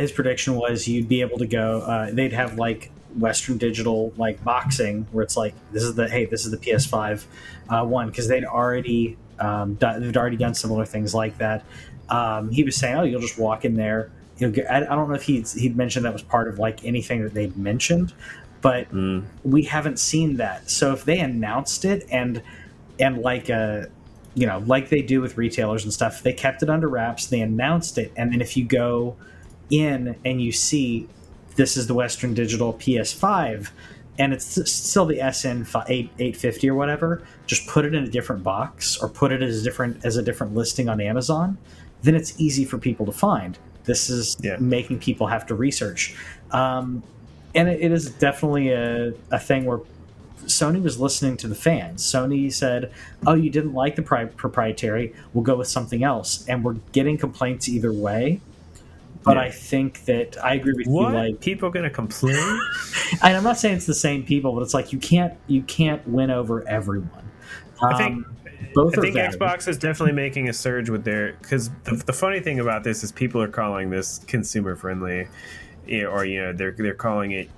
His prediction was you'd be able to go, they'd have like Western Digital like boxing where it's like, this is the PS5 one, because they'd already done similar things like that. He was saying, oh, you'll just walk in there. I don't know if he'd mentioned that was part of like anything that they'd mentioned, but we haven't seen that. So if they announced it and like a, you know, like they do with retailers and stuff, they kept it under wraps. They announced it, and then if you go in and you see, this is the Western Digital PS5, and it's still the SN850 or whatever, just put it in a different box or put it as a different listing on Amazon. Then it's easy for people to find. This is making people have to research. And it is definitely a thing where Sony was listening to the fans. Sony said, oh, you didn't like the proprietary. We'll go with something else. And we're getting complaints either way. But I think that I agree with you. Like, people going to complain? And I'm not saying it's the same people, but it's like you can't win over everyone. I think Xbox is definitely making a surge with their, because the funny thing about this is people are calling this consumer friendly, or they're calling it.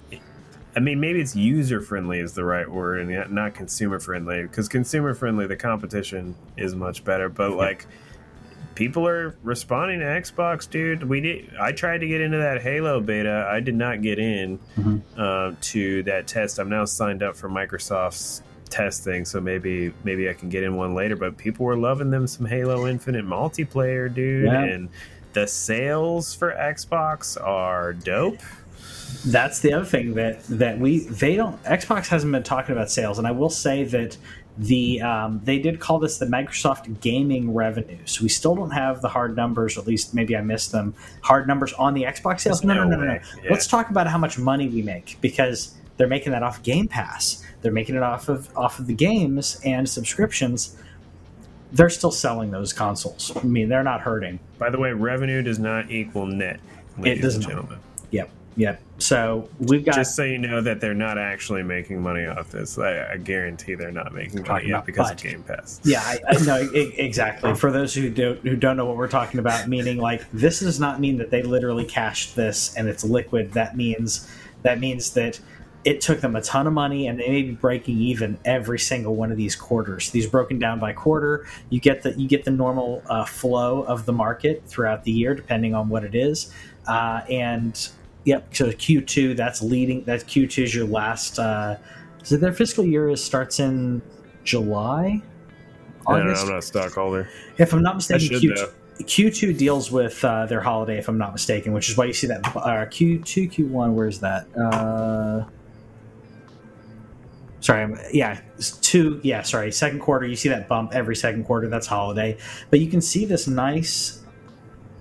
I mean, maybe it's user friendly is the right word, and not consumer friendly, because consumer friendly, the competition is much better. But like. People are responding to Xbox, dude. I tried to get into that Halo beta. I did not get in to that test. I'm now signed up for Microsoft's test thing, so maybe I can get in one later. But people were loving them some Halo Infinite multiplayer, dude. Yeah. And the sales for Xbox are dope. That's the other thing that Xbox hasn't been talking about sales, and I will say that. They did call this the Microsoft gaming revenue. So we still don't have the hard numbers, or at least maybe I missed them. Hard numbers on the Xbox sales? No. Yeah. Let's talk about how much money we make, because they're making that off Game Pass. They're making it off of the games and subscriptions. They're still selling those consoles. I mean, they're not hurting. By the way, revenue does not equal net. It doesn't. Yep. Yeah. So we've got. Just so you know that they're not actually making money off this. I guarantee they're not making money yet because of Game Pass. Yeah, I know exactly. For those who don't know what we're talking about, meaning like this does not mean that they literally cashed this and it's liquid. That means that it took them a ton of money and they may be breaking even every single one of these quarters. These broken down by quarter, you get the normal flow of the market throughout the year, depending on what it is, and. Yep. So Q2, that's leading. That Q2 is your last. So their fiscal year starts in July. August? I don't know, I'm not a stockholder. If I'm not mistaken, Q2 deals with their holiday. If I'm not mistaken, which is why you see that Q2, Q1. Where's that? Second quarter. You see that bump every second quarter. That's holiday. But you can see this nice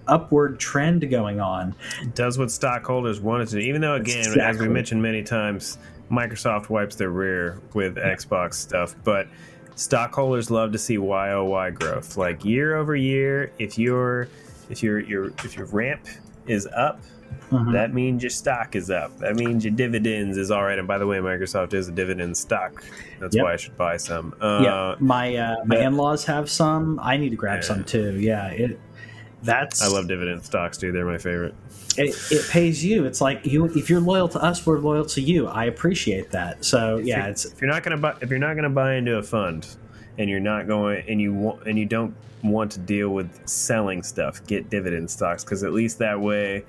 upward trend going on. It does what stockholders want it to, even though, again, exactly. As we mentioned many times, Microsoft wipes their rear with Xbox stuff, but stockholders love to see YOY growth, like year over year. If your ramp is up, that means your stock is up. That means your dividends is all right. And by the way, Microsoft is a dividend stock. That's why I should buy some. My in-laws have some. I need to grab some too. Yeah. I love dividend stocks, dude. They're my favorite. It pays you. It's like if you're loyal to us, we're loyal to you. I appreciate that. So yeah, if you're not gonna buy into a fund, and you're not going, and you don't want to deal with selling stuff, get dividend stocks, because at least that way,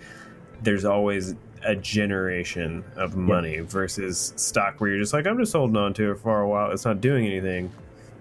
there's always a generation of money versus stock where you're just like, I'm just holding on to it for a while. It's not doing anything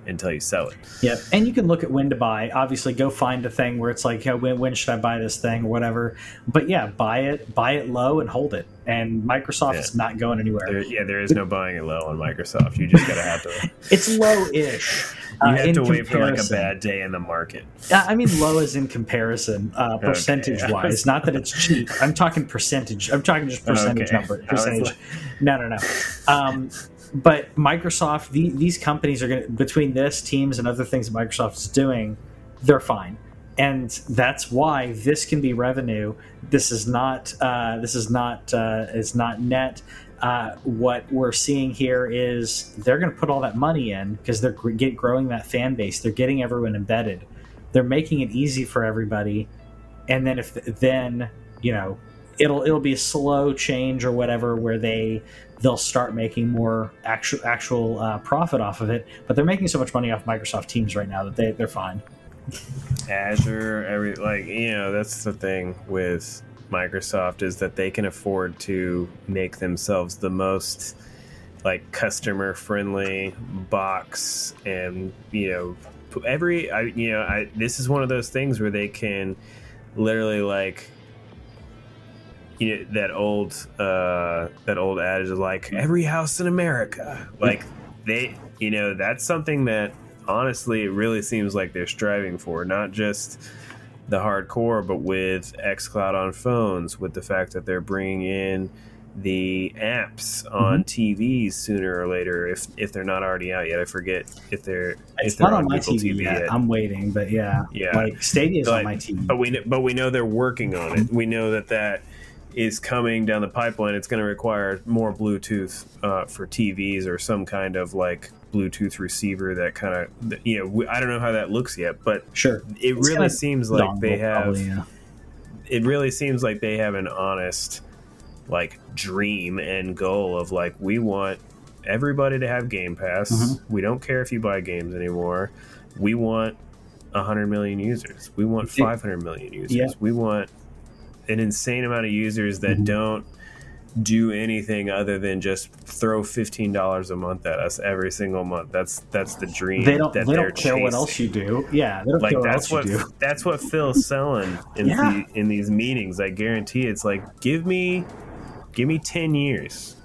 until you sell it. Yep. And you can look at when to buy. Obviously, go find a thing where it's like, hey, when should I buy this thing or whatever. But yeah, buy it low and hold it. And Microsoft is not going anywhere. There is no buying it low on Microsoft. You just gotta have to. It's low-ish. You have to wait for like a bad day in the market. I mean, low is in comparison, percentage-wise. Okay, not that it's cheap. I'm talking percentage. I'm talking just percentage number. Percentage. Like... No. But Microsoft, these companies are going to, between this, Teams, and other things that Microsoft is doing, they're fine, and that's why this can be revenue. This is not net. What we're seeing here is they're going to put all that money in because they're growing that fan base. They're getting everyone embedded. They're making it easy for everybody, and then it'll be a slow change or whatever where they'll start making more actual profit off of it, but they're making so much money off Microsoft Teams right now that they're fine. Azure, that's the thing with Microsoft, is that they can afford to make themselves the most like customer friendly box, and this is one of those things where they can literally like. You know, that old adage of like every house in America, like that's something that honestly it really seems like they're striving for, not just the hardcore, but with xCloud on phones, with the fact that they're bringing in the apps on TVs sooner or later, if they're not already out yet. I forget if they're not on my TV yet. I'm waiting, but yeah, like Stadia's on my TV, but we know they're working on it. We know that is coming down the pipeline. It's going to require more Bluetooth for TVs or some kind of like Bluetooth receiver that kind of, I don't know how that looks yet, but sure, it really seems like they have an honest like dream and goal of like, we want everybody to have Game Pass. We don't care if you buy games anymore. We want 100 million users. We want 500 million users. Yeah. We want an insane amount of users that don't do anything other than just throw $15 a month at us every single month. That's the dream. They don't care what else you do. Yeah, they don't care what else you do. That's what Phil's selling in these meetings. I guarantee it's like, give me 10 years.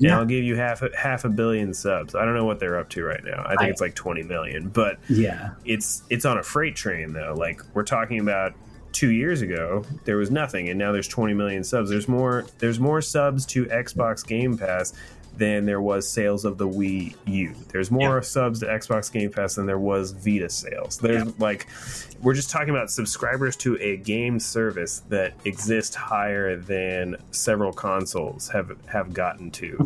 And I'll give you half a billion subs. I don't know what they're up to right now. I think it's like 20 million, but it's on a freight train though. Like we're talking about 2 years ago, there was nothing, and now there's 20 million subs. There's more subs to Xbox Game Pass than there was sales of the Wii U. There's more subs to Xbox Game Pass than there was Vita sales. There's like, we're just talking about subscribers to a game service that exists higher than several consoles have gotten to.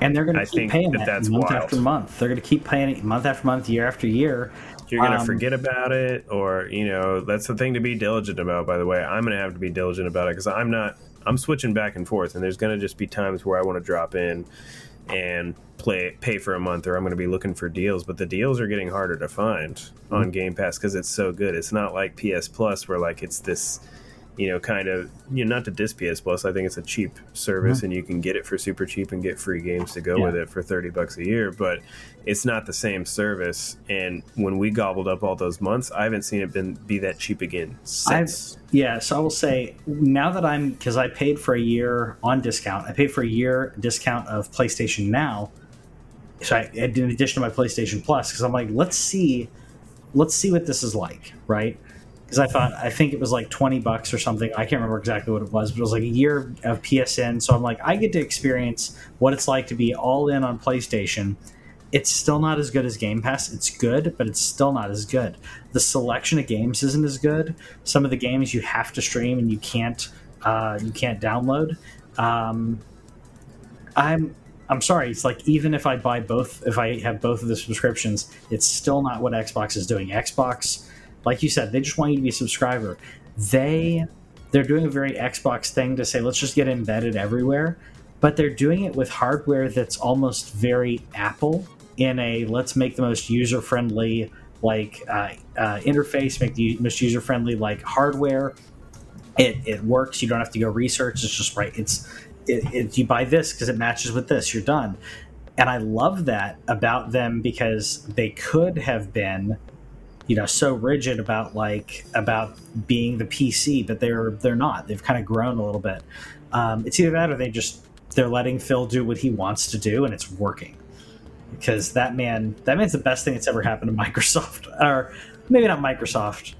And they're going to keep paying that month after month. They're going to keep paying it month after month, year after year. You're going to forget about it, or, you know, that's the thing to be diligent about, by the way. I'm going to have to be diligent about it because I'm switching back and forth, and there's going to just be times where I want to drop in and pay for a month, or I'm going to be looking for deals. But the deals are getting harder to find on Game Pass because it's so good. It's not like PS Plus where, like, it's this, you know, kind of, you know, not to diss PS Plus. I think it's a cheap service, and you can get it for super cheap and get free games to go with it for $30 a year. But it's not the same service. And when we gobbled up all those months, I haven't seen it be that cheap again since. So I will say now that because I paid for a year on discount. I paid for a year discount of PlayStation Now. So I did an addition to my PlayStation Plus because I'm like, let's see what this is like, right? Because I think it was like $20 or something. I can't remember exactly what it was, but it was like a year of PSN. So I'm like, I get to experience what it's like to be all in on PlayStation. It's still not as good as Game Pass. It's good, but it's still not as good. The selection of games isn't as good. Some of the games you have to stream and you can't download. I'm sorry. It's like, even if I buy both, if I have both of the subscriptions, it's still not what Xbox is doing. Xbox, like you said, they just want you to be a subscriber. They're doing a very Xbox thing to say, let's just get embedded everywhere. But they're doing it with hardware that's almost very Apple in a let's make the most user-friendly like interface, make the most user-friendly like hardware. It works. You don't have to go research. It's just right. You buy this because it matches with this. You're done. And I love that about them because they could have been, you know, so rigid about being the PC, but they're not. They've kind of grown a little bit. It's either that or they're letting Phil do what he wants to do, and it's working because that man's the best thing that's ever happened to Microsoft, or maybe not Microsoft,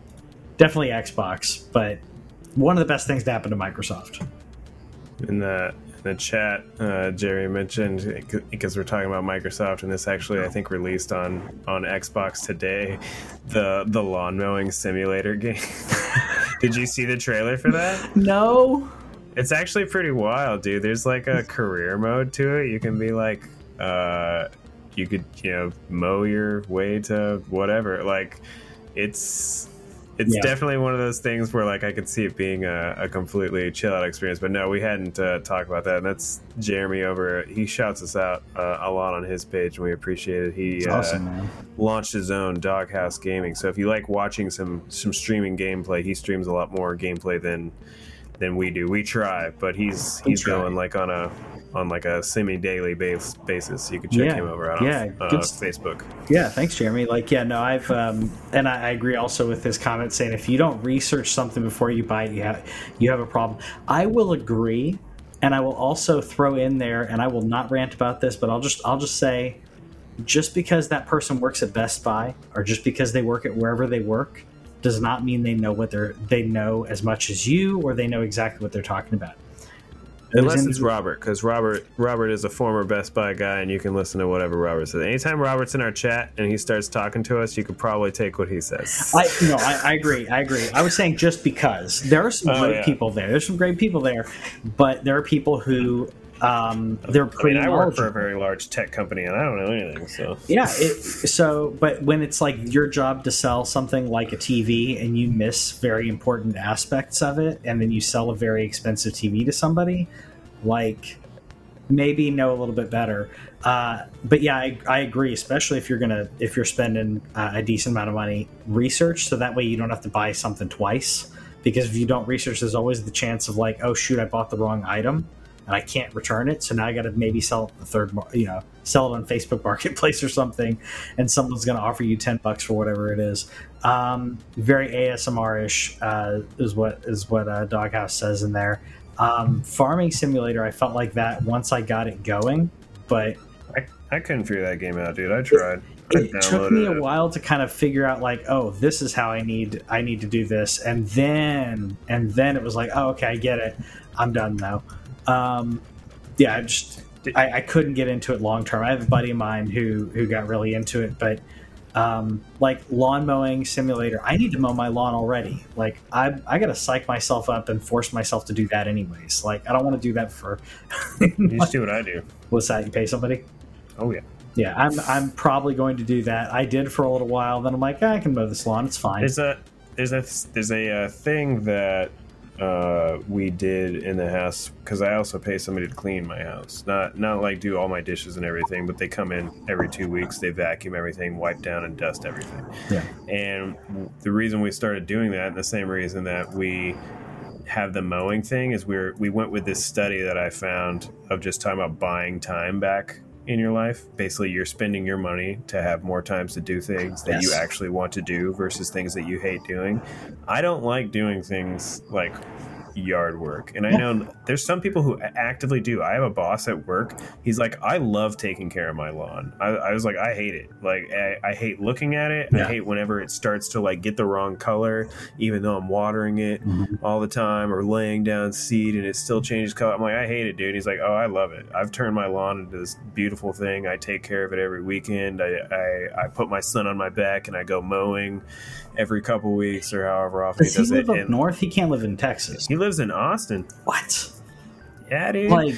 definitely Xbox, but one of the best things to happen to Microsoft. In the chat, Jerry mentioned, because we're talking about Microsoft, and this actually I think released on Xbox today, the lawn mowing simulator game. Did you see the trailer for that? No. It's actually pretty wild, dude. There's like a career mode to it. You can be like, you could, you know, mow your way to whatever. Like, it's definitely one of those things where, like, I could see it being a completely chill out experience. But no, we hadn't talked about that. And that's Jeremy over. He shouts us out a lot on his page, and we appreciate it. He awesome, launched his own Doghouse Gaming. So if you like watching some streaming gameplay, he streams a lot more gameplay than we do. We try, but he's going like on a semi-daily basis. You can check him over on Facebook. Yeah, thanks, Jeremy. Like, yeah, no, I've and I agree also with his comment saying if you don't research something before you buy it, you have a problem. I will agree, and I will also throw in there, and I will not rant about this, but I'll just say, just because that person works at Best Buy or just because they work at wherever they work does not mean they know what they know as much as you, or they know exactly what they're talking about. Unless it's Robert, because Robert is a former Best Buy guy, and you can listen to whatever Robert says. Anytime Robert's in our chat and he starts talking to us, you could probably take what he says. I agree. I was saying just because there are some great people there. There's some great people there, but there are people who they're pretty. I work for a very large tech company, and I don't know anything. So but when it's like your job to sell something like a TV, and you miss very important aspects of it, and then you sell a very expensive TV to somebody, like maybe know a little bit better. But yeah, I agree. Especially if you're spending a decent amount of money, research so that way you don't have to buy something twice. Because if you don't research, there's always the chance of like, oh shoot, I bought the wrong item. And I can't return it, so now I got to maybe sell it sell it on Facebook Marketplace or something, and someone's going to offer you $10 for whatever it is. Very ASMR-ish is what Doghouse says in there. Farming Simulator, I felt like that once I got it going, but I couldn't figure that game out, dude. I tried. It took me a while to kind of figure out like, oh, this is how I need to do this, and then it was like, oh, okay, I get it. I'm done now. Yeah, I just I couldn't get into it long term. I have a buddy of mine who got really into it, but like lawn mowing simulator, I need to mow my lawn already. Like I gotta psych myself up and force myself to do that anyways. Like I don't want to do that for. You just do what I do. What's that? You pay somebody? Oh yeah. Yeah, I'm probably going to do that. I did for a little while, then I'm like, I can mow this lawn. It's fine. There's a thing that we did in the house because I also pay somebody to clean my house. Not like do all my dishes and everything, but they come in every 2 weeks. They vacuum everything, wipe down, and dust everything. Yeah. And the reason we started doing that, and the same reason that we have the mowing thing, is we went with this study that I found of just talking about buying time back in your life. Basically, you're spending your money to have more times to do things that you actually want to do versus things that you hate doing. I don't like doing things like yard work, and I know there's some people who actively do. I have a boss at work, he's like, I love taking care of my lawn. I was like, I hate it. Like I hate looking at it. I hate whenever it starts to like get the wrong color, even though I'm watering it all the time or laying down seed and it still changes color. I'm like, I hate it, dude. He's like, oh, I love it. I've turned my lawn into this beautiful thing. I take care of it every weekend. I put my son on my back and I go mowing every couple weeks or however often he does it. Does he live up north? He can't live in Texas. He lives in Austin. What? Yeah, dude. Like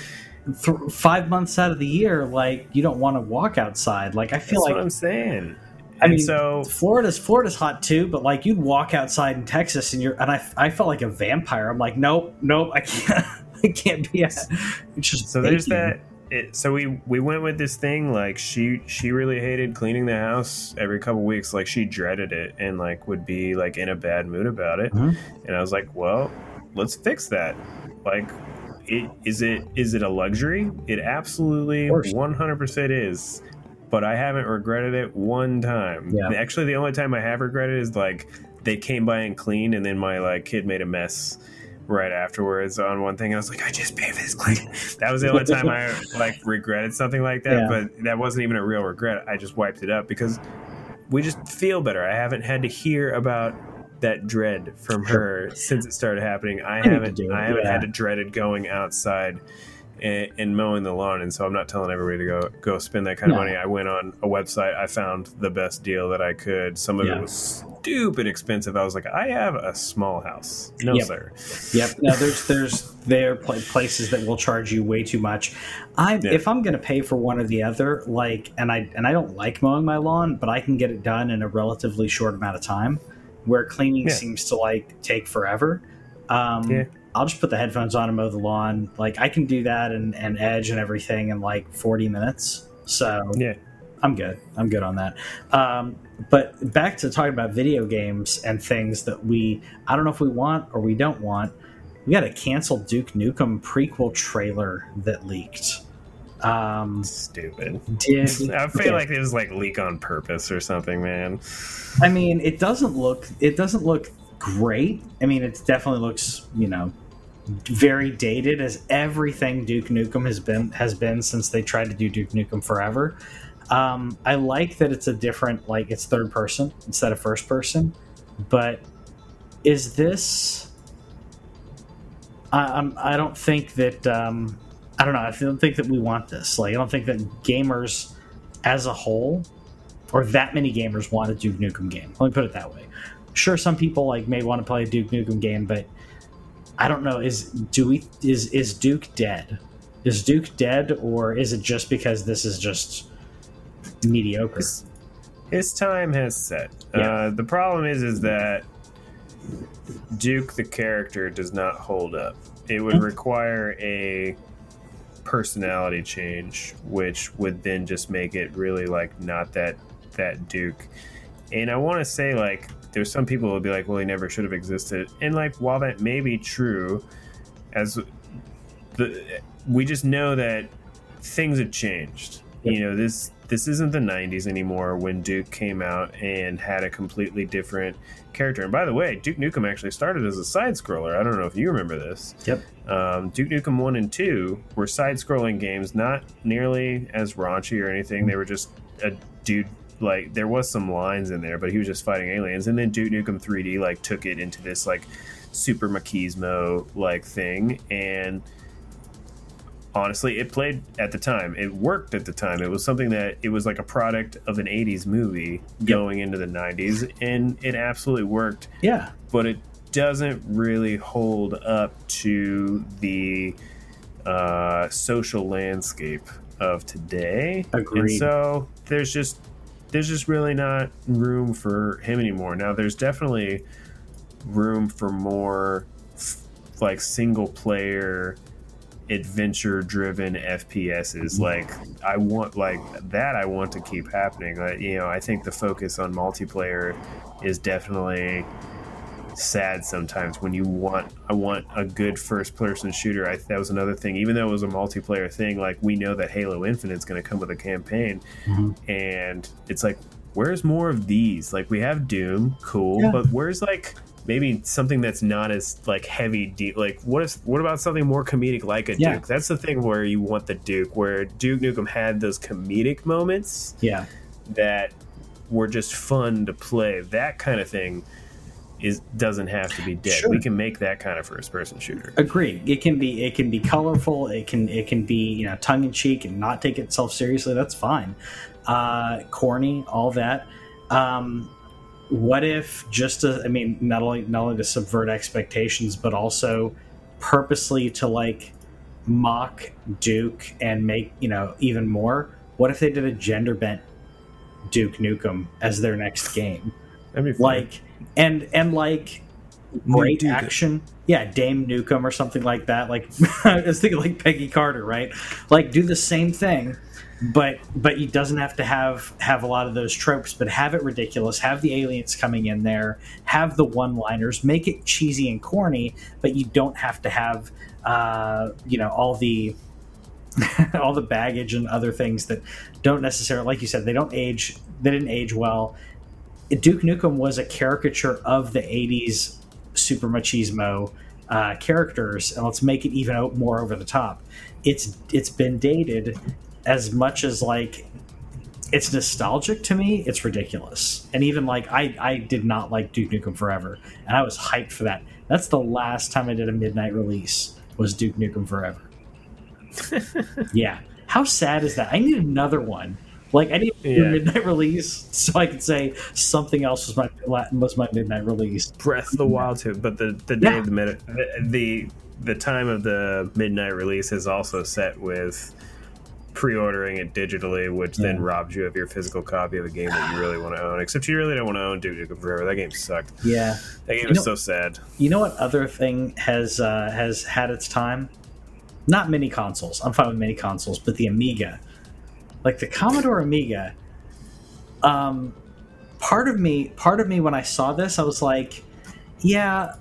5 months out of the year, like you don't want to walk outside. Like I feel that's like what I'm saying. I mean, so Florida's hot too, but like you'd walk outside in Texas, and I felt like a vampire. I'm like, nope, I can't, be. It's just so there's that. So we went with this thing, like she really hated cleaning the house every couple weeks. Like she dreaded it and like would be like in a bad mood about it. Mm-hmm. And I was like, well, let's fix that. Like, is it a luxury? It absolutely 100% is. But I haven't regretted it one time. Yeah. Actually, the only time I have regretted is like they came by and cleaned, and then my like kid made a mess right afterwards on one thing. I was like, I just paid for this clean. That was the only time I like regretted something like that. Yeah. But that wasn't even a real regret. I just wiped it up because we just feel better. I haven't had to hear about that dread from her since it started happening. I haven't had to dread it going outside and mowing the lawn. And so I'm not telling everybody to go spend that kind of money. I went on a website. I found the best deal that I could. Some of it was stupid expensive. I was like, I have a small house. No, sir. Yep. No, there are places that will charge you way too much. If I'm going to pay for one or the other, like, and I don't like mowing my lawn, but I can get it done in a relatively short amount of time, where cleaning seems to like take forever. I'll just put the headphones on and mow the lawn. Like I can do that and edge and everything in like 40 minutes. So I'm good on that. But back to talking about video games and things that I don't know if we want or we don't want. We got a canceled Duke Nukem prequel trailer that leaked. Stupid. I feel like it was like leak on purpose or something, man. I mean, it doesn't look great. I mean, it definitely looks, very dated, as everything Duke Nukem has been since they tried to do Duke Nukem Forever. I like that it's a different, like it's third person instead of first person. But is this? I don't think that. I don't know. I don't think that we want this. Like, I don't think that gamers as a whole, or that many gamers, want a Duke Nukem game. Let me put it that way. Sure, some people like may want to play a Duke Nukem game, but I don't know. Is Duke dead? Is Duke dead, or is it just because this is just mediocre? His time has set. Yeah. The problem is that Duke the character does not hold up. It would require a personality change, which would then just make it really like not that Duke. And I want to say, like, there's some people who'll be like, well, he never should have existed, and like, while that may be true, we just know that things have changed. This isn't the 90s anymore when Duke came out and had a completely different character. And by the way, Duke Nukem actually started as a side-scroller. I don't know if you remember this. Yep. Duke Nukem 1 and 2 were side-scrolling games, not nearly as raunchy or anything. They were just a dude, like, there was some lines in there, but he was just fighting aliens. And then Duke Nukem 3D, like, took it into this, like, super machismo, like, thing. And honestly, it played at the time. It worked at the time. It was something that, it was like a product of an 80s movie going into the 90s, and it absolutely worked. Yeah. But it doesn't really hold up to the social landscape of today. Agreed. And so there's just really not room for him anymore. Now, there's definitely room for more like single player adventure driven FPSs. Like I want to keep happening. I think the focus on multiplayer is definitely sad sometimes when I want a good first person shooter. That was another thing, even though it was a multiplayer thing, like we know that Halo Infinite's going to come with a campaign, and it's like, where's more of these? Like, we have Doom, cool, but where's like maybe something that's not as like heavy deep? Like what about something more comedic, like a Duke? That's the thing where you want the Duke, where Duke Nukem had those comedic moments that were just fun to play. That kind of thing doesn't have to be dead. Sure. We can make that kind of first-person shooter. Agreed. It can be colorful. It can be tongue-in-cheek and not take itself seriously. That's fine. Corny, all that. What if just to, not only to subvert expectations, but also purposely to like mock Duke and make even more? What if they did a gender bent Duke Nukem as their next game? That'd be fun. Like. And like great action. Yeah, Dame Nukem or something like that. Like I was thinking like Peggy Carter, right? Like do the same thing, but it doesn't have to have a lot of those tropes, but have it ridiculous, have the aliens coming in there, have the one-liners, make it cheesy and corny, but you don't have to have all the all the baggage and other things that don't necessarily, like you said, they didn't age well. Duke Nukem was a caricature of the 80s super machismo characters, and let's make it even more over the top. It's been dated as much as, like, it's nostalgic to me. It's ridiculous. And even, like, I did not like Duke Nukem Forever, and I was hyped for that. That's the last time I did a midnight release was Duke Nukem Forever. Yeah. How sad is that? I need another one. Like, I need to do a midnight release so I could say something else was my midnight release. Breath of the Wild too, but the day of the time of the midnight release is also set with pre-ordering it digitally, which then robs you of your physical copy of a game that you really want to own. Except you really don't want to own Duke Nukem Forever. That game sucked. Yeah, that game was so sad. You know what other thing has had its time? Not mini consoles. I'm fine with mini consoles, but the Amiga. Like the Commodore Amiga, part of me when I saw this, I was like, yeah,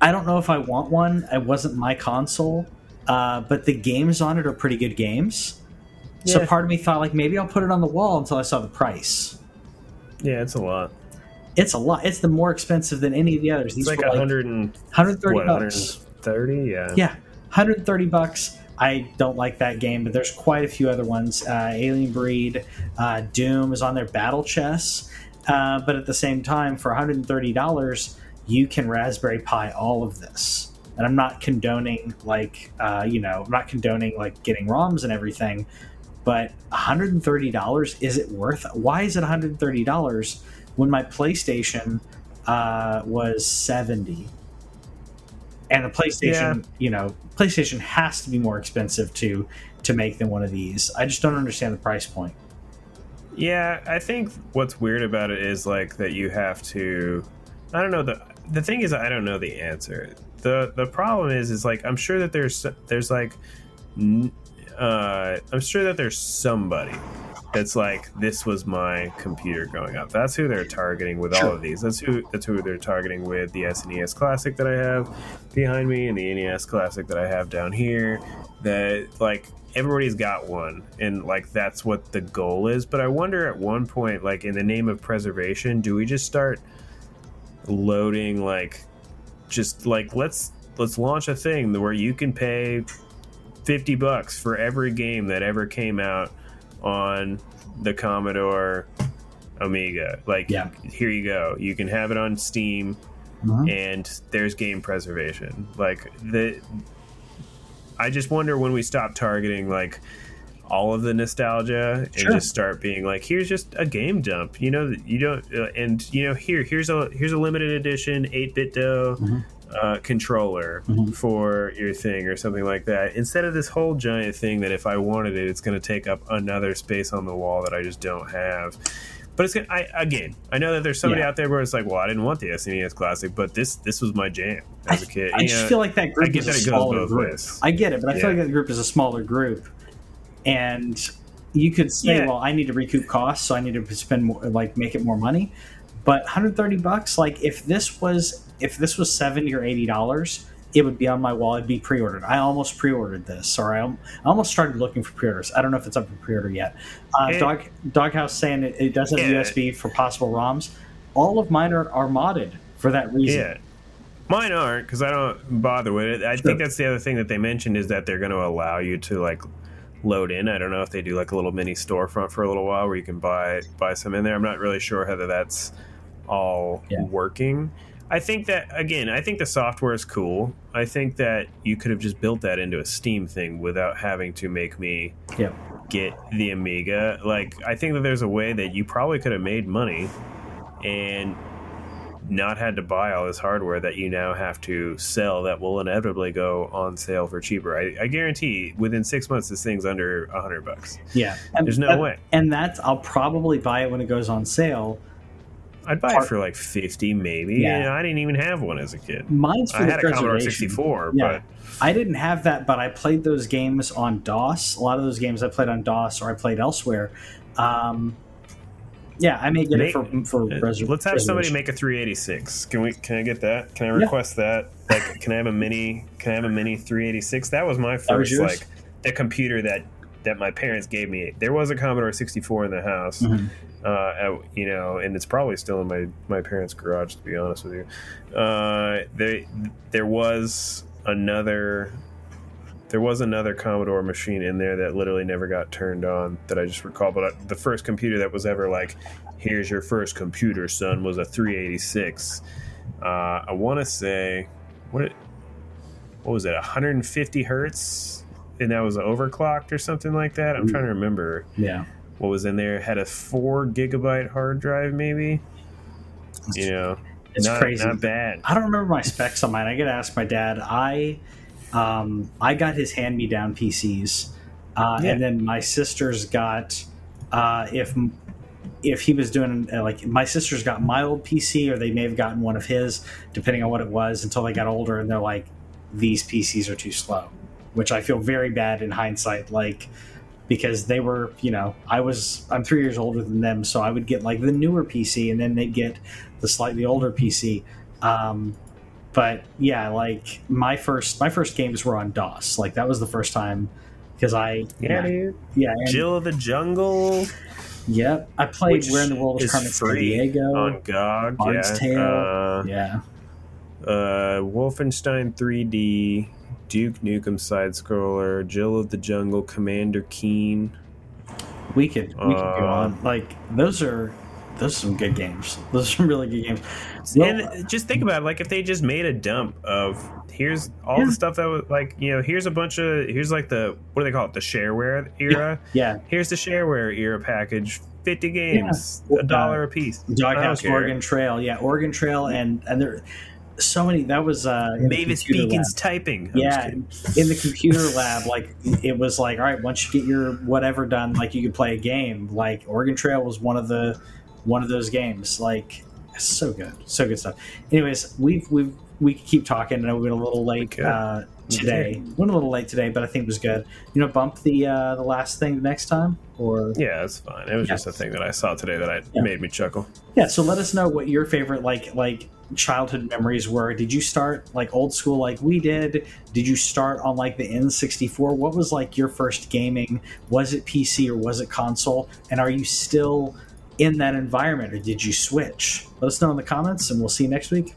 I don't know if I want one. It wasn't my console, but the games on it are pretty good games. Yeah. So part of me thought, like, maybe I'll put it on the wall until I saw the price. Yeah, it's a lot. It's a lot. It's the more expensive than any of the others. These it's like $130. 130, yeah. Yeah, $130. I don't like that game, but there's quite a few other ones. Alien Breed, Doom is on their Battle Chess. But at the same time, for $130, you can Raspberry Pi all of this. And I'm not condoning like getting ROMs and everything, but $130, is it worth it? Why is it $130 when my PlayStation was $70? And the PlayStation, PlayStation has to be more expensive to make than one of these. I just don't understand the price point. Yeah, I think what's weird about it is like that you have to. I don't know, the thing is I don't know the answer. The problem is like I'm sure that there's like I'm sure that there's somebody that's like, this was my computer going up. That's who they're targeting with all of these. That's who they're targeting with the SNES Classic that I have behind me and the NES Classic that I have down here. That, like, everybody's got one, and like that's what the goal is. But I wonder at one point, like, in the name of preservation, do we just start loading let's launch a thing where you can pay $50 for every game that ever came out on the Commodore Amiga. Here you go. You can have it on Steam, and there's game preservation. Like the I just wonder when we stop targeting like all of the nostalgia and just start being like, here's just a game dump, you know, you don't, and you know, here's a limited edition 8-bit dough controller for your thing or something like that, instead of this whole giant thing that if I wanted it, it's going to take up another space on the wall that I just don't have. But it's gonna, I know that there's somebody out there where it's like, well, I didn't want the SNES Classic, but this was my jam as a kid. I just feel like that group is a smaller group. I get it, but I feel like that group is a smaller group. And you could say, well, I need to recoup costs, so I need to spend more, like make it more money. But $130, like if this was $70 or $80, it would be on my wall. It'd be pre-ordered. I almost pre-ordered this, or I almost started looking for pre-orders. I don't know if it's up for pre-order yet. Doghouse saying it does have USB for possible ROMs. All of mine are modded for that reason. Yeah. Mine aren't, because I don't bother with it. I think that's the other thing that they mentioned, is that they're going to allow you to like load in. I don't know if they do like a little mini storefront for a little while where you can buy some in there. I'm not really sure whether that's all working. I think that, again, I think the software is cool. I think that you could have just built that into a Steam thing without having to make me get the Amiga. Like, I think that there's a way that you probably could have made money and not had to buy all this hardware that you now have to sell that will inevitably go on sale for cheaper. I guarantee within 6 months this thing's under $100. Yeah. And there's no way. And that's, I'll probably buy it when it goes on sale. I'd buy it for like $50 maybe. Yeah. You know, I didn't even have one as a kid. Mine's for I had a Commodore 64, but I didn't have that, but I played those games on DOS. A lot of those games I played on DOS, or I played elsewhere. I may get it for reservation. Let's have somebody make a 386. Can I get that? Can I request that? Like, can I have a mini 386? That was my first like the computer that my parents gave me. There was a Commodore 64 in the house, you know, and it's probably still in my parents' garage, to be honest with you. There was another Commodore machine in there that literally never got turned on that I just recall. But the first computer that was ever like, here's your first computer, son, was a 386. I want to say, what was it, 150 hertz? And that was overclocked or something like that. I'm trying to remember what was in there. It had a 4 gigabyte hard drive maybe. You know, it's crazy. Not bad. I don't remember my specs on mine. I got to ask my dad. I got his hand-me-down PCs, and then my sisters got if he was doing like my sisters got my old PC, or they may have gotten one of his, depending on what it was. Until they got older, and they're like, "These PCs are too slow," which I feel very bad in hindsight, like because they were, you know, I'm 3 years older than them, so I would get like the newer PC, and then they'd get the slightly older PC. But yeah, like my first games were on DOS. Like that was the first time, because Jill of the Jungle. Yep, I played Where in the World is Carmen Sandiego on GOG. Bard's Tale. Wolfenstein 3D, Duke Nukem side scroller, Jill of the Jungle, Commander Keen. We could go on. Like those are some good games. Those are some really good games. And just think about it, like if they just made a dump of here's all the stuff that was like, you know, here's like the, what do they call it? The shareware era. Yeah. Here's the shareware era package, 50 games, $1 a piece. Doghouse, Oregon Trail. Yeah. Oregon Trail. And there so many, that was Mavis Beacon's typing. In the computer lab, like it was like, all right, once you get your whatever done, like you could play a game. Like Oregon Trail was one of those games, like so good stuff. Anyways, we keep talking. I know we've been a little late today. Went a little late today, but I think it was good. You know, bump the last thing next time, or it's fine. It was just a thing that I saw today that made me chuckle. Yeah, so let us know what your favorite like childhood memories were. Did you start like old school like we did? Did you start on like the N64? What was like your first gaming? Was it PC or was it console? And are you still in that environment, or did you switch? Let us know in the comments, and we'll see you next week.